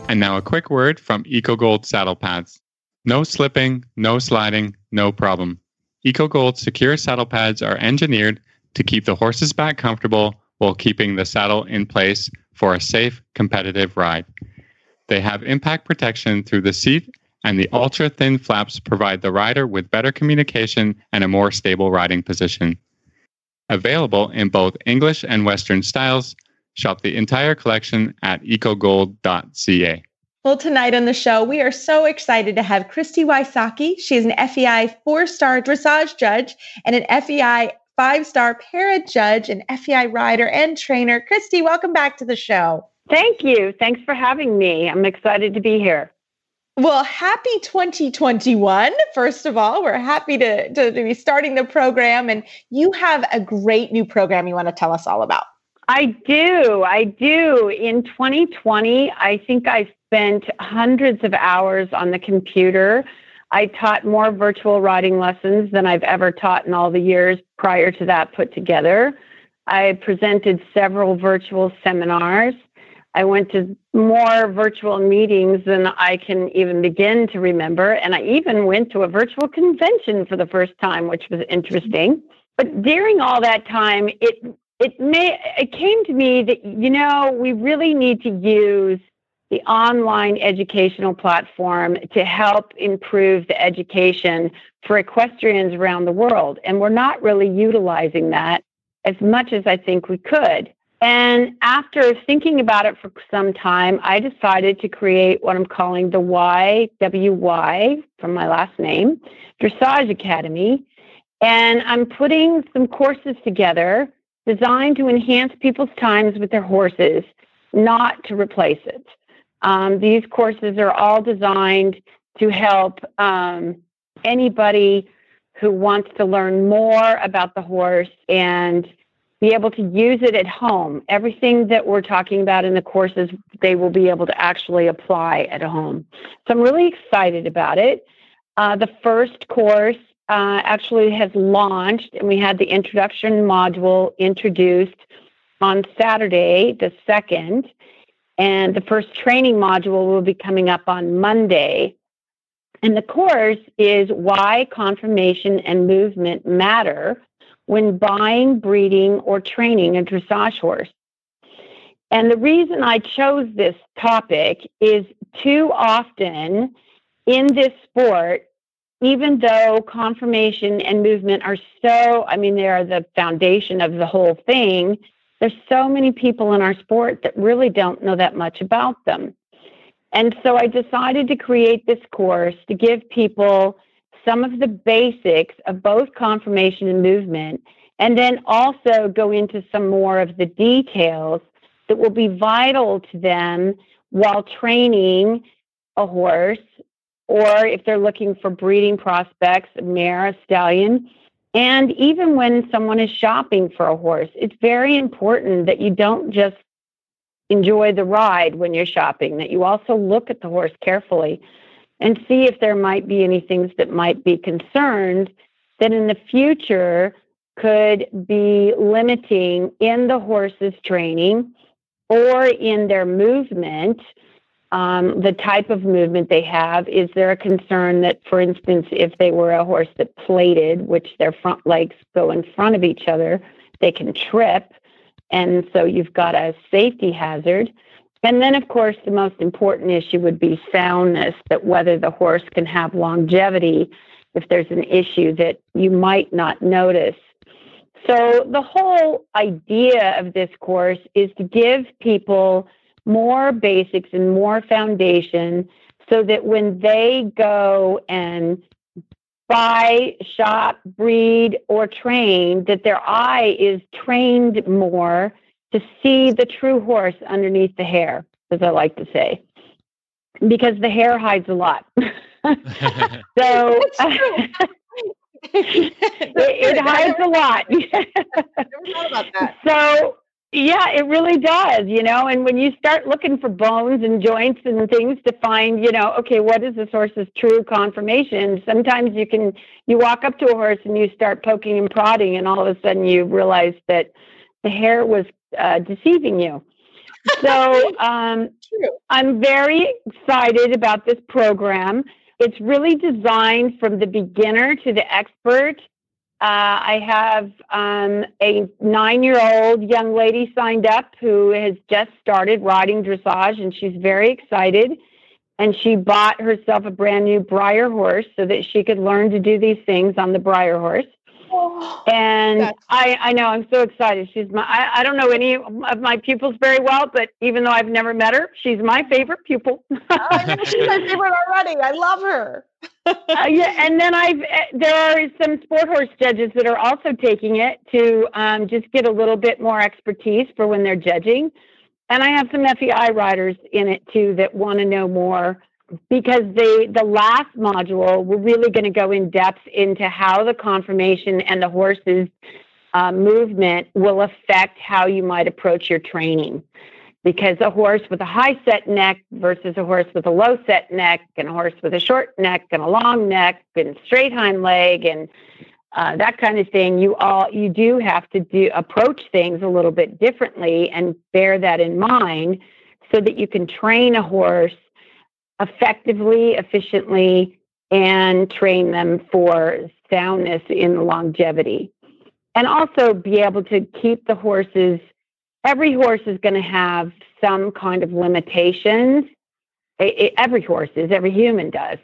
And now a quick word from EcoGold Saddle Pads. No slipping, no sliding, no problem. EcoGold Secure Saddle Pads are engineered to keep the horse's back comfortable while keeping the saddle in place for a safe, competitive ride. They have impact protection through the seat, and the ultra-thin flaps provide the rider with better communication and a more stable riding position. Available in both English and Western styles, shop the entire collection at eco gold dot c a. Well, tonight on the show, we are so excited to have Kristi Wysocki. She is an F E I four-star dressage judge and an F E I five-star para judge and F E I rider and trainer. Kristi, welcome back to the show. Thank you. Thanks for having me. I'm excited to be here. Well, happy twenty twenty-one. First of all, we're happy to, to, to be starting the program, and you have a great new program you want to tell us all about. I do. I do. In twenty twenty, I think I spent hundreds of hours on the computer. I taught more virtual riding lessons than I've ever taught in all the years prior to that put together. I presented several virtual seminars. I went to more virtual meetings than I can even begin to remember. And I even went to a virtual convention for the first time, which was interesting. But during all that time, it it may, it came to me that, you know, we really need to use the online educational platform to help improve the education for equestrians around the world. And we're not really utilizing that as much as I think we could. And after thinking about it for some time, I decided to create what I'm calling the Y, W Y, from my last name, Dressage Academy. And I'm putting some courses together designed to enhance people's times with their horses, not to replace it. Um, these courses are all designed to help um, anybody who wants to learn more about the horse and be able to use it at home. Everything that we're talking about in the courses, they will be able to actually apply at home. So I'm really excited about it. Uh, the first course uh, actually has launched, and we had the introduction module introduced on Saturday, the second. And the first training module will be coming up on Monday. And the course is Why Conformation and Movement Matter When Buying, Breeding, or Training a Dressage Horse. And the reason I chose this topic is too often in this sport, even though conformation and movement are so, I mean, they are the foundation of the whole thing, there's so many people in our sport that really don't know that much about them. And so I decided to create this course to give people some of the basics of both conformation and movement, and then also go into some more of the details that will be vital to them while training a horse, or if they're looking for breeding prospects, a mare, a stallion. And even when someone is shopping for a horse, it's very important that you don't just enjoy the ride when you're shopping, that you also look at the horse carefully and see if there might be any things that might be concerned that in the future could be limiting in the horse's training or in their movement. Um, the type of movement they have. Is there a concern that, for instance, if they were a horse that plated, which their front legs go in front of each other, they can trip. And so you've got a safety hazard. And then, of course, the most important issue would be soundness, that whether the horse can have longevity if there's an issue that you might not notice. So the whole idea of this course is to give people more basics and more foundation so that when they go and buy, shop, breed, or train, that their eye is trained more to see the true horse underneath the hair, as I like to say, because the hair hides a lot. So it, it hides a lot. I never thought about that. So yeah, it really does, you know, and when you start looking for bones and joints and things to find, you know, okay, what is this horse's true conformation? Sometimes you can, you walk up to a horse and you start poking and prodding and all of a sudden you realize that the hair was uh, deceiving you. So um, I'm very excited about this program. It's really designed from the beginner to the expert. Uh, I have um, a nine-year-old young lady signed up who has just started riding dressage, and she's very excited. And she bought herself a brand new briar horse so that she could learn to do these things on the briar horse. Oh, and I, I know, I'm so excited. She's my, I, I don't know any of my pupils very well, but even though I've never met her, she's my favorite pupil. Oh, she's my favorite already. I love her. uh, yeah, and then I've uh, there are some sport horse judges that are also taking it to um, just get a little bit more expertise for when they're judging, and I have some F E I riders in it too that want to know more, because the the last module we're really going to go in depth into how the conformation and the horse's uh, movement will affect how you might approach your training. Because a horse with a high set neck versus a horse with a low set neck, and a horse with a short neck and a long neck and straight hind leg and uh, that kind of thing, you all you do have to do approach things a little bit differently and bear that in mind so that you can train a horse effectively, efficiently, and train them for soundness in longevity. and also be able to keep the horses. Every horse is going to have some kind of limitations. It, it, every horse is, every human does.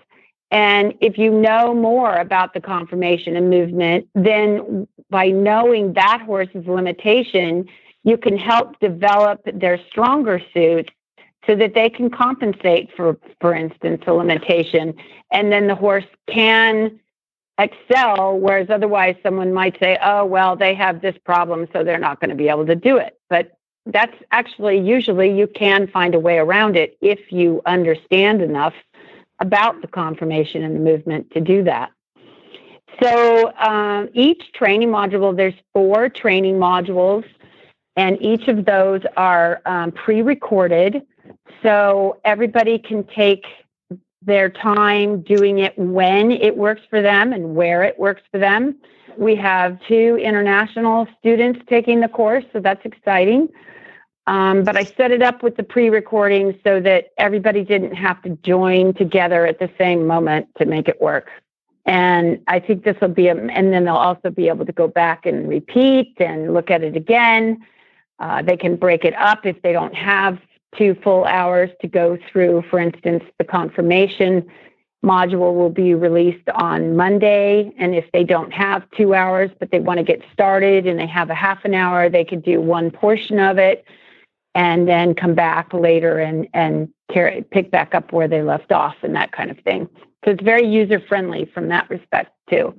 And if you know more about the conformation and movement, then by knowing that horse's limitation, you can help develop their stronger suits so that they can compensate for, for instance, a limitation. And then the horse can excel, whereas otherwise someone might say, oh, well, they have this problem, so they're not going to be able to do it. But that's actually usually you can find a way around it if you understand enough about the conformation and the movement to do that. So um, each training module, there's four training modules, and each of those are um, pre-recorded. So everybody can take their time doing it when it works for them and where it works for them. We have two international students taking the course, so that's exciting. Um, but I set it up with the pre-recording so that everybody didn't have to join together at the same moment to make it work. And I think this will be, a, and then they'll also be able to go back and repeat and look at it again. Uh, they can break it up if they don't have two full hours to go through. For instance, the confirmation module will be released on Monday. And if they don't have two hours, but they want to get started and they have a half an hour, they could do one portion of it and then come back later and, and carry, pick back up where they left off and that kind of thing. So it's very user-friendly from that respect too.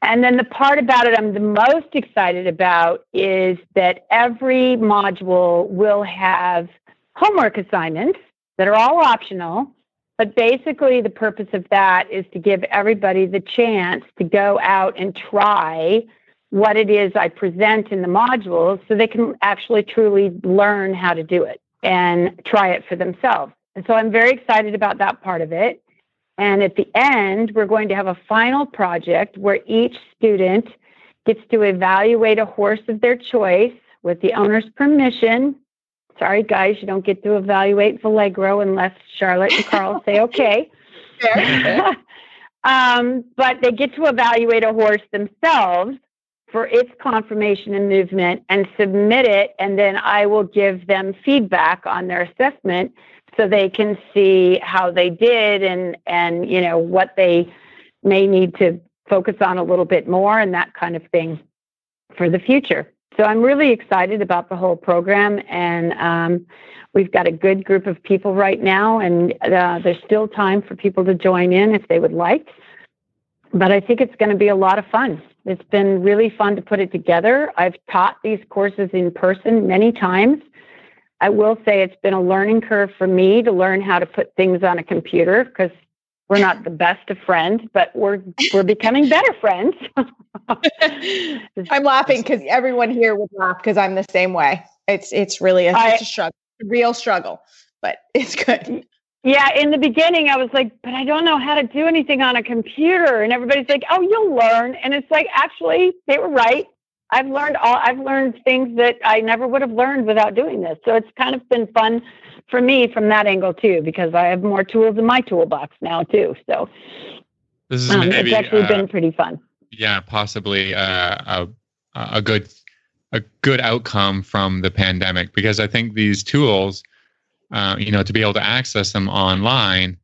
And then the part about it I'm the most excited about is that every module will have homework assignments that are all optional. But basically, the purpose of that is to give everybody the chance to go out and try what it is I present in the modules so they can actually truly learn how to do it and try it for themselves. And so I'm very excited about that part of it. And at the end, we're going to have a final project where each student gets to evaluate a horse of their choice with the owner's permission. Sorry, guys, you don't get to evaluate Allegro unless Charlotte and Carl say okay. Sure. um, but they get to evaluate a horse themselves for its conformation and movement and submit it, and then I will give them feedback on their assessment so they can see how they did and, and you know, what they may need to focus on a little bit more and that kind of thing for the future. So I'm really excited about the whole program, and um, we've got a good group of people right now, and uh, there's still time for people to join in if they would like. But I think it's going to be a lot of fun. It's been really fun to put it together. I've taught these courses in person many times. I will say it's been a learning curve for me to learn how to put things on a computer because we're not the best of friends, but we're we're becoming better friends. I'm laughing because everyone here would laugh because I'm the same way. It's it's really a, I, it's a struggle, a real struggle, but it's good. Yeah, in the beginning, I was like, but I don't know how to do anything on a computer, and everybody's like, oh, you'll learn. And it's like, actually, they were right. I've learned all. I've learned things that I never would have learned without doing this. So it's kind of been fun for me from that angle too, because I have more tools in my toolbox now too. So this is um, maybe, it's actually uh, been pretty fun. Yeah, possibly uh, a a good a good outcome from the pandemic, because I think these tools, uh, you know, to be able to access them online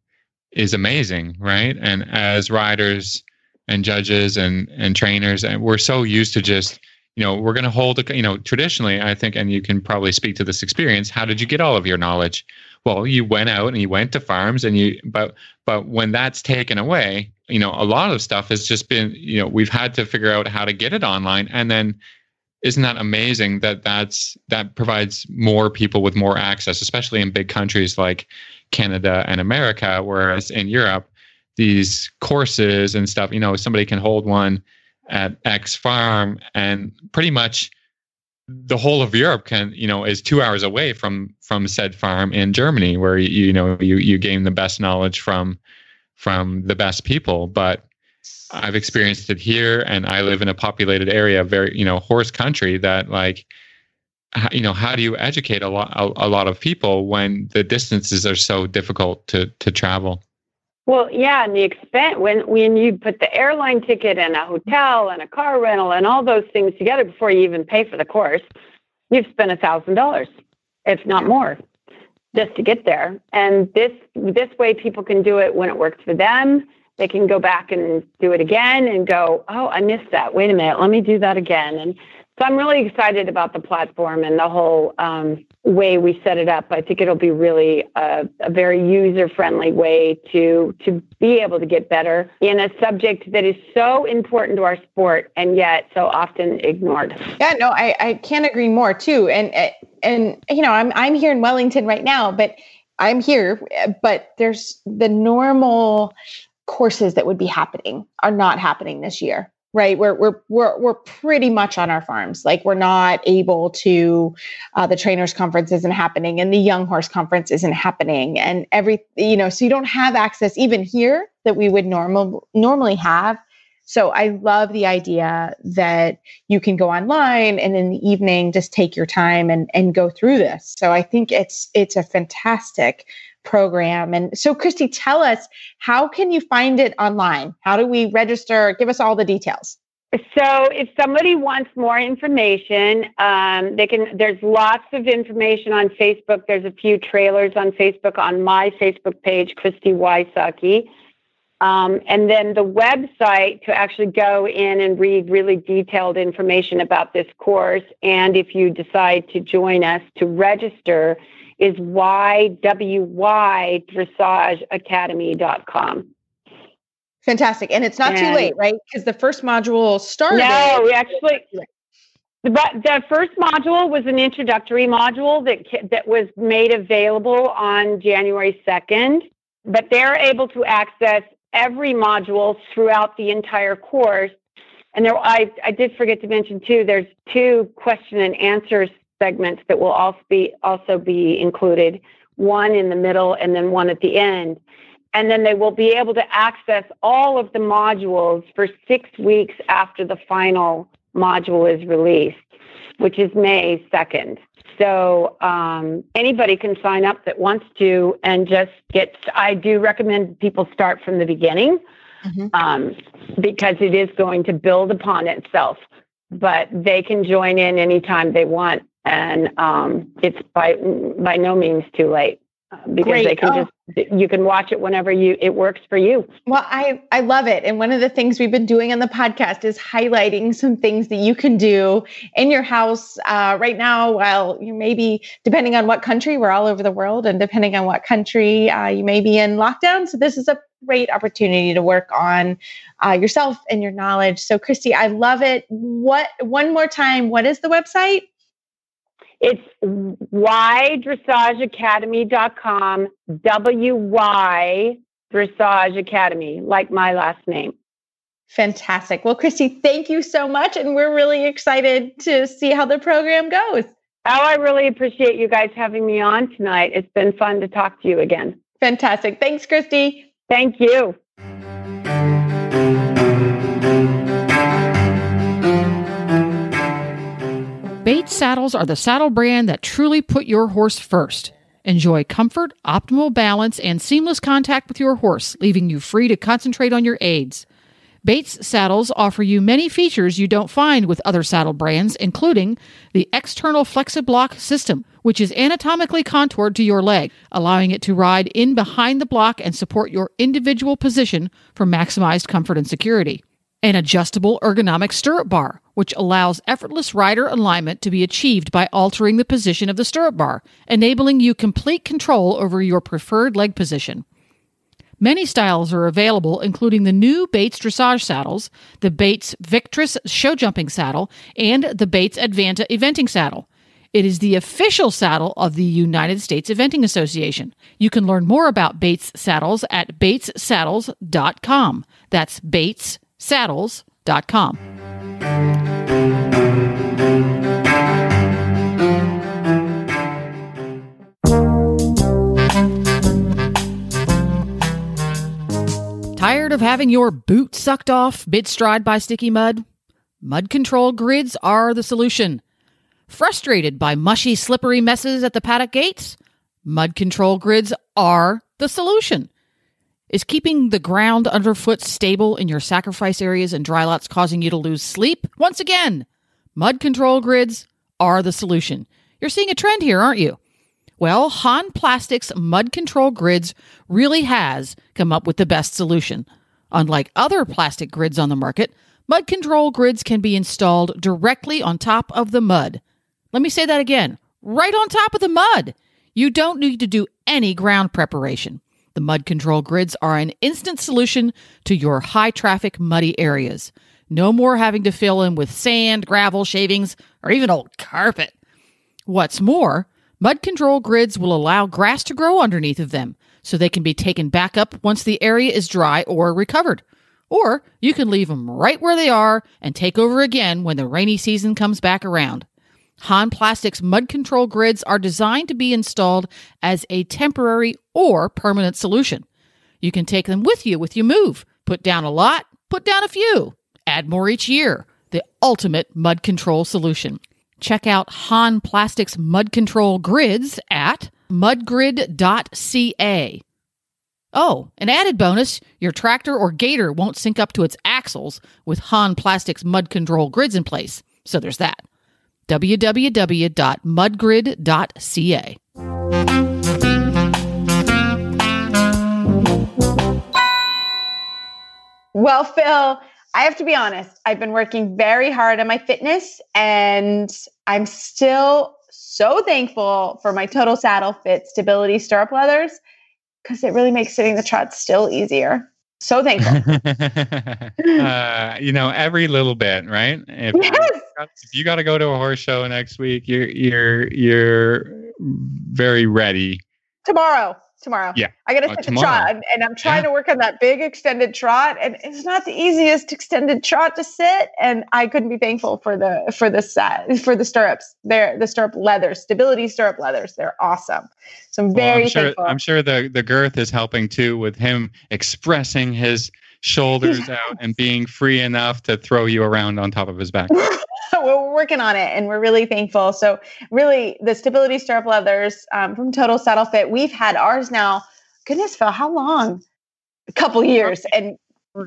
is amazing, right? And as riders and judges and and trainers, and we're so used to just, you know, we're going to hold, a, you know, traditionally, I think, and you can probably speak to this experience. How did you get all of your knowledge? Well, you went out and you went to farms and you, but, but when that's taken away, you know, a lot of stuff has just been, you know, we've had to figure out how to get it online. And then isn't that amazing that that's, that provides more people with more access, especially in big countries like Canada and America, whereas in Europe, these courses and stuff, you know, somebody can hold one at X farm and pretty much the whole of Europe can, you know, is two hours away from, from said farm in Germany, where, you, you know, you, you gain the best knowledge from, from the best people. But I've experienced it here, and I live in a populated area, very, you know, horse country, that like, you know, how do you educate a lot, a, a lot of people when the distances are so difficult to, to travel? Well, yeah, and the expense, when, when you put the airline ticket and a hotel and a car rental and all those things together before you even pay for the course, you've spent a thousand dollars, if not more, just to get there. And this this way people can do it when it works for them. They can go back and do it again and go, oh, I missed that. Wait a minute, let me do that again. And so I'm really excited about the platform and the whole um, way we set it up. I think it'll be really a, a very user-friendly way to to be able to get better in a subject that is so important to our sport and yet so often ignored. Yeah, no, I, I can't agree more too. And and you know, I'm I'm here in Wellington right now, but I'm here, but there's the normal courses that would be happening are not happening this year. Right. We're, we're, we're, we're pretty much on our farms. Like we're not able to, uh, the trainers conference isn't happening and the young horse conference isn't happening and every, you know, so you don't have access even here that we would normal normally have. So I love the idea that you can go online and in the evening, just take your time and, and go through this. So I think it's, it's a fantastic program. And so Kristi, tell us, how can you find it online? How do we register? Give us all the details. So if somebody wants more information, um, they can, there's lots of information on Facebook. There's a few trailers on Facebook, on my Facebook page, Kristi Wysocki. Um, and then the website to actually go in and read really detailed information about this course. And if you decide to join us, to register is wyd dressage academy dot com. Fantastic. And it's not and too late, right? Because the first module started. No, we actually, the, the first module was an introductory module that, that was made available on January second, but they're able to access every module throughout the entire course. And there, I, I did forget to mention too, there's two question and answers segments that will also be also be included, one in the middle and then one at the end. And then they will be able to access all of the modules for six weeks after the final module is released, which is May second. So um, anybody can sign up that wants to and just get, I do recommend people start from the beginning mm-hmm. um, because it is going to build upon itself, but they can join in anytime they want. And um, it's by by no means too late uh, because Great. they can oh. just you can watch it whenever you it works for you. Well, I, I love it. And one of the things we've been doing on the podcast is highlighting some things that you can do in your house uh, right now. While you may be, depending on what country, we're all over the world, and depending on what country uh, you may be in lockdown. So this is a great opportunity to work on uh, yourself and your knowledge. So Kristi, I love it. What one more time? What is the website? It's wyd dressage academy dot com, W Y Dressage Academy, like my last name. Fantastic. Well, Kristi, thank you so much. And we're really excited to see how the program goes. Oh, I really appreciate you guys having me on tonight. It's been fun to talk to you again. Fantastic. Thanks, Kristi. Thank you. Bates Saddles are the saddle brand that truly put your horse first. Enjoy comfort, optimal balance, and seamless contact with your horse, leaving you free to concentrate on your aids. Bates Saddles offer you many features you don't find with other saddle brands, including the external FlexiBlock system, which is anatomically contoured to your leg, allowing it to ride in behind the block and support your individual position for maximized comfort and security. An adjustable ergonomic stirrup bar, which allows effortless rider alignment to be achieved by altering the position of the stirrup bar, enabling you complete control over your preferred leg position. Many styles are available, including the new Bates Dressage Saddles, the Bates Victress Show Jumping Saddle, and the Bates Advanta Eventing Saddle. It is the official saddle of the United States Eventing Association. You can learn more about Bates Saddles at bates saddles dot com. That's Bates saddles dot com. Tired of having your boot sucked off mid-stride by sticky mud? Mud control grids are the solution. Frustrated by mushy, slippery messes at the paddock gates? Mud control grids are the solution. Is keeping the ground underfoot stable in your sacrifice areas and dry lots causing you to lose sleep? Once again, mud control grids are the solution. You're seeing a trend here, aren't you? Well, Hahn Plastics Mud Control Grids really has come up with the best solution. Unlike other plastic grids on the market, mud control grids can be installed directly on top of the mud. Let me say that again. Right on top of the mud. You don't need to do any ground preparation. The mud control grids are an instant solution to your high-traffic muddy areas. No more having to fill in with sand, gravel, shavings, or even old carpet. What's more, mud control grids will allow grass to grow underneath of them, so they can be taken back up once the area is dry or recovered. Or you can leave them right where they are and take over again when the rainy season comes back around. Hahn Plastics mud control grids are designed to be installed as a temporary or permanent solution. You can take them with you with you move. Put down a lot, put down a few. Add more each year. The ultimate mud control solution. Check out Hahn Plastics mud control grids at mudgrid dot c a. Oh, an added bonus, your tractor or gator won't sink up to its axles with Hahn Plastics mud control grids in place. So there's that. w w w dot mudgrid dot c a. Well, Phil, I have to be honest. I've been working very hard on my fitness, and I'm still so thankful for my Total Saddle Fit Stability Stirrup Leathers because it really makes sitting the trot still easier. So thankful. uh, you know, every little bit, right? If, yes. If you got to go to a horse show next week, you're you're you're very ready. Tomorrow, tomorrow. Yeah, I got to take a trot, and, and I'm trying yeah. to work on that big extended trot, and it's not the easiest extended trot to sit. And I couldn't be thankful for the for the uh, for the stirrups. They're the stirrup leathers, stability stirrup leathers. They're awesome. So I'm very well, I'm sure, thankful. I'm sure the the girth is helping too with him expressing his shoulders yes. out and being free enough to throw you around on top of his back. We're working on it, and we're really thankful. So really, the Stability Stirrup Leathers um, from Total Saddle Fit, we've had ours now, goodness, Phil, how long? A couple years. And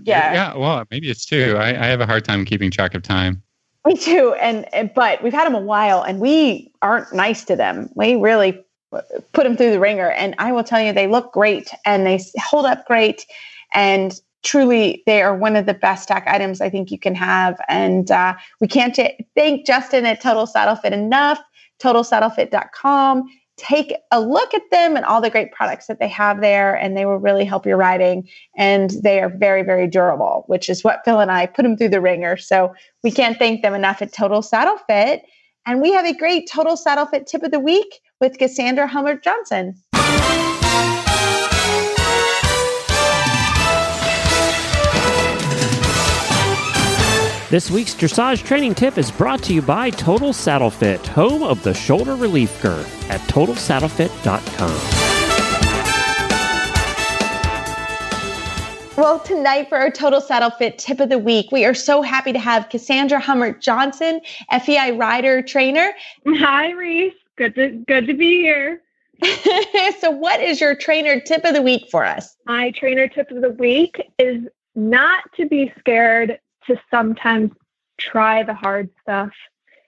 yeah. Yeah, well, maybe it's two. I, I have a hard time keeping track of time. Me too. And, and but we've had them a while, and we aren't nice to them. We really put them through the ringer. And I will tell you, they look great, and they hold up great. And truly, they are one of the best stack items I think you can have. And uh, we can't j- thank Justin at Total Saddle Fit enough. total saddle fit dot com. Take a look at them and all the great products that they have there, and they will really help your riding. And they are very, very durable, which is what Phil and I put them through the ringer. So we can't thank them enough at Total Saddle Fit. And we have a great Total Saddle Fit tip of the week with Cassandra Hummert-Johnson. This week's dressage training tip is brought to you by Total Saddle Fit, home of the shoulder relief girth at total saddle fit dot com. Well, tonight for our Total Saddle Fit tip of the week, we are so happy to have Cassandra Hummert-Johnson, F E I rider trainer. Hi, Reese. Good to good to be here. So what is your trainer tip of the week for us? My trainer tip of the week is not to be scared to sometimes try the hard stuff.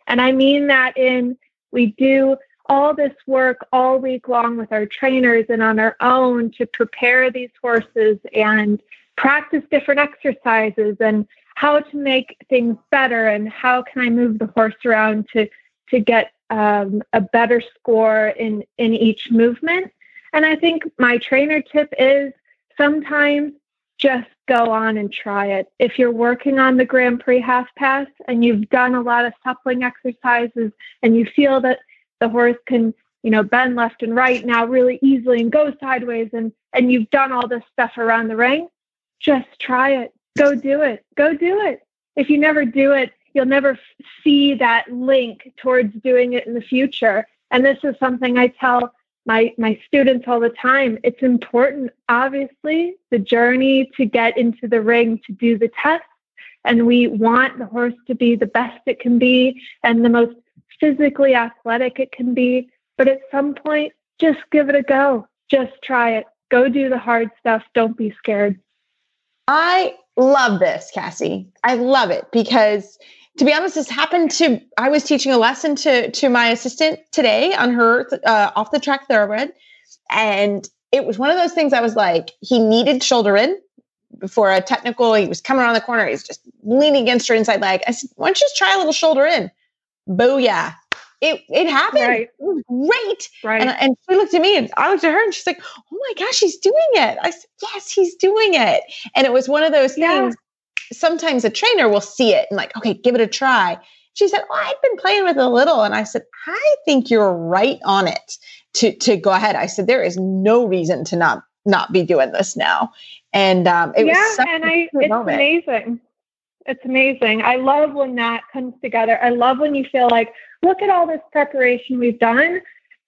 And I mean that in we do all this work all week long with our trainers and on our own to prepare these horses and practice different exercises and how to make things better and how can I move the horse around to to get um, a better score in, in each movement. And I think my trainer tip is sometimes just go on and try it. If you're working on the Grand Prix half pass and you've done a lot of suppling exercises and you feel that the horse can, you know, bend left and right now really easily and go sideways and, and you've done all this stuff around the ring, just try it. Go do it. Go do it. If you never do it, you'll never see that link towards doing it in the future. And this is something I tell My my students all the time. It's important, obviously, the journey to get into the ring to do the test. And we want the horse to be the best it can be and the most physically athletic it can be. But at some point, just give it a go. Just try it. Go do the hard stuff. Don't be scared. I love this, Cassie. I love it because, to be honest, this happened to, I was teaching a lesson to, to my assistant today on her uh, off the track thoroughbred. And it was one of those things I was like, he needed shoulder in before a technical, he was coming around the corner. He's just leaning against her inside leg. I said, why don't you just try a little shoulder in? Booyah. It it happened. Right. It was great. Right. And, and she looked at me and I looked at her and she's like, oh my gosh, he's doing it. I said, yes, he's doing it. And it was one of those yeah. things. Sometimes a trainer will see it and like, okay, give it a try. She said, oh, I've been playing with it a little. And I said, I think you're right on it to, to go ahead. I said, there is no reason to not, not be doing this now. And um, it yeah, was such and a I, it's moment. Amazing. It's amazing. I love when that comes together. I love when you feel like, look at all this preparation we've done.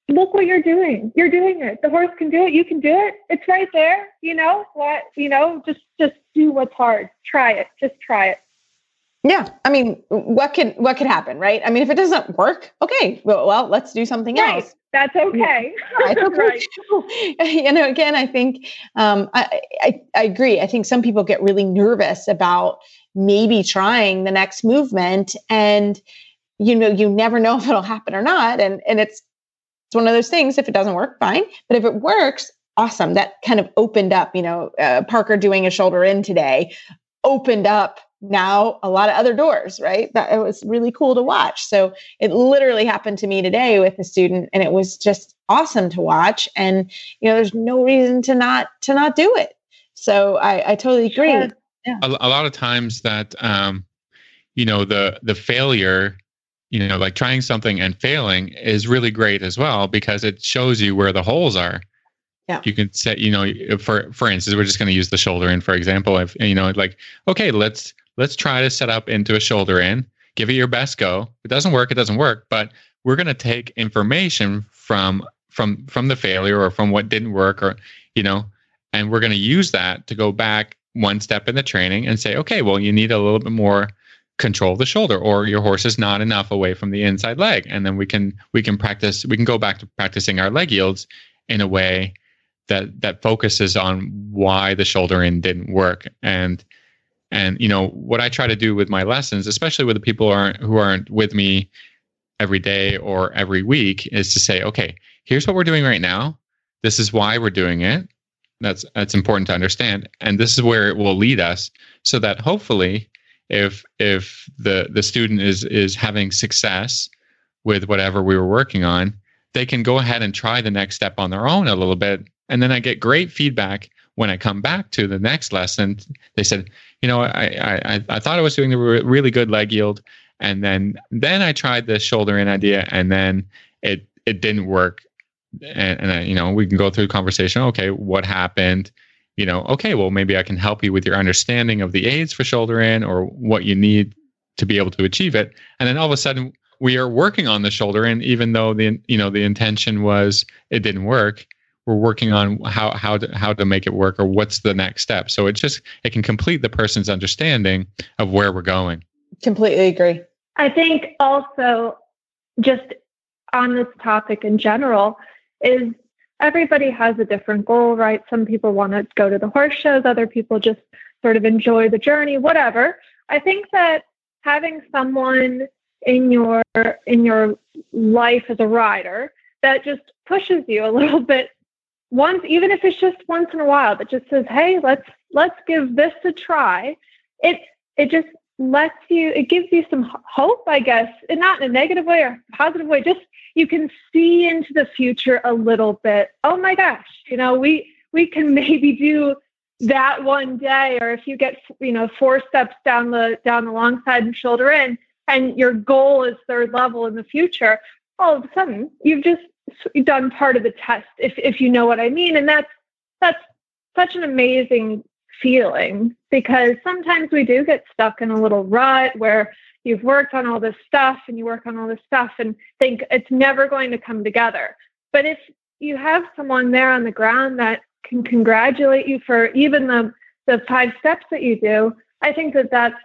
Look what you're doing. You're doing it. The horse can do it. You can do it. It's right there. You know what, you know, just, just do what's hard. Try it. Just try it. Yeah. I mean, what could, what could happen? Right. I mean, if it doesn't work, okay, well, well let's do something right. else. That's okay. Yeah, that's right. You know, again, I think, um, I, I, I agree. I think some people get really nervous about maybe trying the next movement and, you know, you never know if it'll happen or not. And, and it's, it's one of those things, if it doesn't work, fine. But if it works, awesome. That kind of opened up, you know, uh, Parker doing a shoulder in today opened up now a lot of other doors, right? That it was really cool to watch. So it literally happened to me today with a student and it was just awesome to watch. And, you know, there's no reason to not, to not do it. So I, I totally agree. Yeah. Yeah. A, a lot of times that, um, you know, the, the failure, you know, like trying something and failing is really great as well, because it shows you where the holes are. Yeah. You can set, you know, for, for instance, we're just going to use the shoulder in, for example, if, you know, like, okay, let's, let's try to set up into a shoulder in, give it your best go. If it doesn't work, it doesn't work, but we're going to take information from, from, from the failure or from what didn't work or, you know, and we're going to use that to go back one step in the training and say, okay, well, you need a little bit more control of the shoulder, or your horse is not enough away from the inside leg. And then we can, we can practice, we can go back to practicing our leg yields in a way that, that focuses on why the shoulder in didn't work. And, and, you know, what I try to do with my lessons, especially with the people who aren't, who aren't with me every day or every week, is to say, okay, here's what we're doing right now. This is why we're doing it. That's, that's important to understand. And this is where it will lead us, so that hopefully if if the, the student is is having success with whatever we were working on, they can go ahead and try the next step on their own a little bit. And then I get great feedback when I come back to the next lesson. They said, you know, I I, I thought I was doing a re- really good leg yield. And then then I tried the shoulder in idea and then it it didn't work. And, and I, you know, we can go through the conversation. Okay, what happened? You know, okay, well, maybe I can help you with your understanding of the aids for shoulder in or what you need to be able to achieve it. And then all of a sudden we are working on the shoulder in, even though the, you know, the intention was it didn't work. We're working on how, how to, how to make it work or what's the next step. So it just, it can complete the person's understanding of where we're going. Completely agree. I think also just on this topic in general is, everybody has a different goal, right? Some people want to go to the horse shows. Other people just sort of enjoy the journey, whatever. I think that having someone in your in your life as a rider that just pushes you a little bit once, even if it's just once in a while, that just says, hey, let's let's give this a try. It it just lets you, it gives you some hope, I guess, and not in a negative way or positive way, just you can see into the future a little bit. Oh my gosh, you know, we, we can maybe do that one day. Or if you get, you know, four steps down the, down the long side and shoulder in, and your goal is third level in the future, all of a sudden you've just done part of the test. If, if you know what I mean. And that's, that's such an amazing feeling, because sometimes we do get stuck in a little rut where you've worked on all this stuff and you work on all this stuff and think it's never going to come together. But if you have someone there on the ground that can congratulate you for even the, the five steps that you do, I think that that's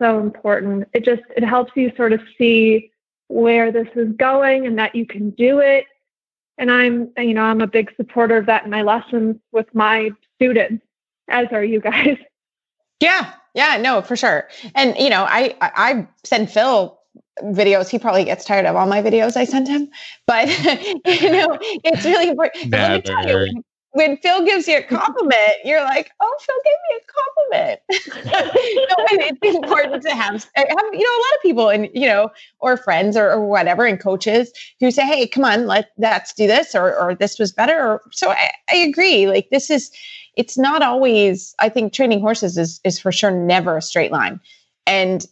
so important. It just, it helps you sort of see where this is going and that you can do it. And I'm, you know, I'm a big supporter of that in my lessons with my students, as are you guys. Yeah. Yeah, no, for sure. And, you know, I, I send Phil videos. He probably gets tired of all my videos I send him, but you know, it's really important. Let me tell you, when Phil gives you a compliment, you're like, oh, Phil gave me a compliment. No, and it's important to have, have, you know, a lot of people and, you know, or friends or, or whatever, and coaches who say, hey, come on, let, let's do this, or, or this was better. Or, so I, I agree. Like this is, it's not always, I think training horses is, is for sure never a straight line. And,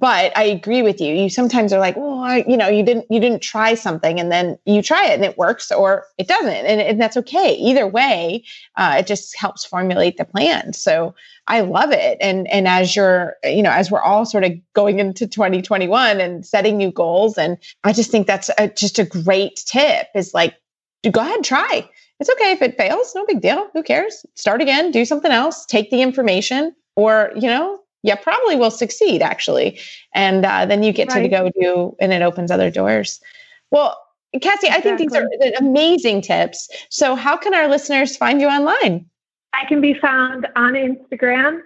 but I agree with you. You sometimes are like, well, I, you know, you didn't, you didn't try something, and then you try it and it works or it doesn't. And, and that's okay. Either way, uh, it just helps formulate the plan. So I love it. And, and as you're, you know, as we're all sort of going into twenty twenty-one and setting new goals. And I just think that's a, just a great tip, is like, go ahead and try. It's okay if it fails, no big deal. Who cares? Start again, do something else, take the information, or, you know, yeah, probably will succeed actually. And uh, then you get right. to go do, and it opens other doors. Well, Cassie, exactly. I think these are amazing tips. So how can our listeners find you online? I can be found on Instagram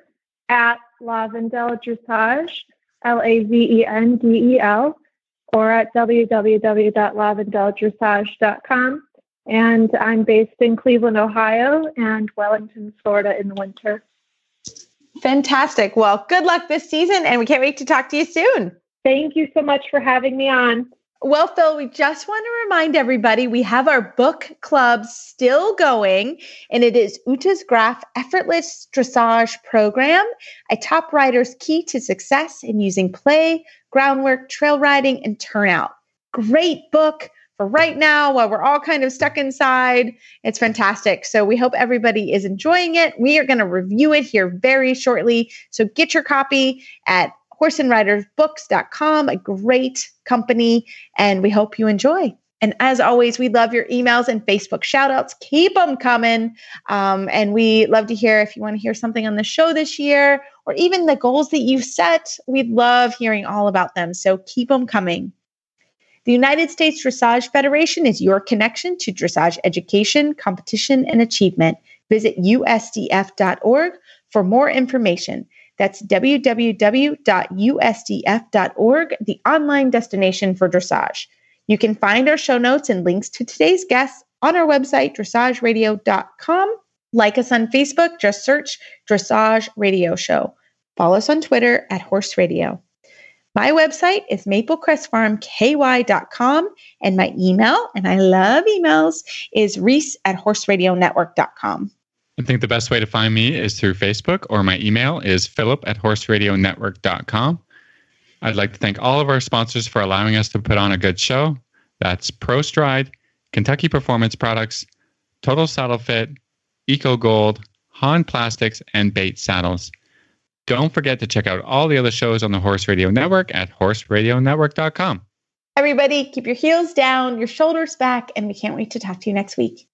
at Lavendel Dressage, L A V E N D E L, or at w w w dot lavendel dressage dot com. And I'm based in Cleveland, Ohio, and Wellington, Florida in the winter. Fantastic. Well, good luck this season, and we can't wait to talk to you soon. Thank you so much for having me on. Well, Phil, we just want to remind everybody we have our book club still going, and it is Uta's Graf Effortless Dressage Program, a top rider's key to success in using play, groundwork, trail riding, and turnout. Great book for right now while we're all kind of stuck inside. It's fantastic. So we hope everybody is enjoying it. We are going to review it here very shortly. So get your copy at horse and riders books dot com, a great company, and we hope you enjoy. And as always, we love your emails and Facebook shout outs. Keep them coming. Um, and we love to hear if you want to hear something on the show this year, or even the goals that you've set. We love hearing all about them. So keep them coming. The United States Dressage Federation is your connection to dressage education, competition, and achievement. Visit u s d f dot org for more information. That's w w w dot u s d f dot org, the online destination for dressage. You can find our show notes and links to today's guests on our website, dressage radio dot com. Like us on Facebook, just search Dressage Radio Show. Follow us on Twitter at Horse Radio. My website is maple crest farm k y dot com, and my email, and I love emails, is reese at horse radio network dot com. I think the best way to find me is through Facebook, or my email is philip at horse radio network dot com. I'd like to thank all of our sponsors for allowing us to put on a good show. That's ProStride, Kentucky Performance Products, Total Saddle Fit, EcoGold, Hahn Plastics, and Bates Saddles. Don't forget to check out all the other shows on the Horse Radio Network at horse radio network dot com. Everybody, keep your heels down, your shoulders back, and we can't wait to talk to you next week.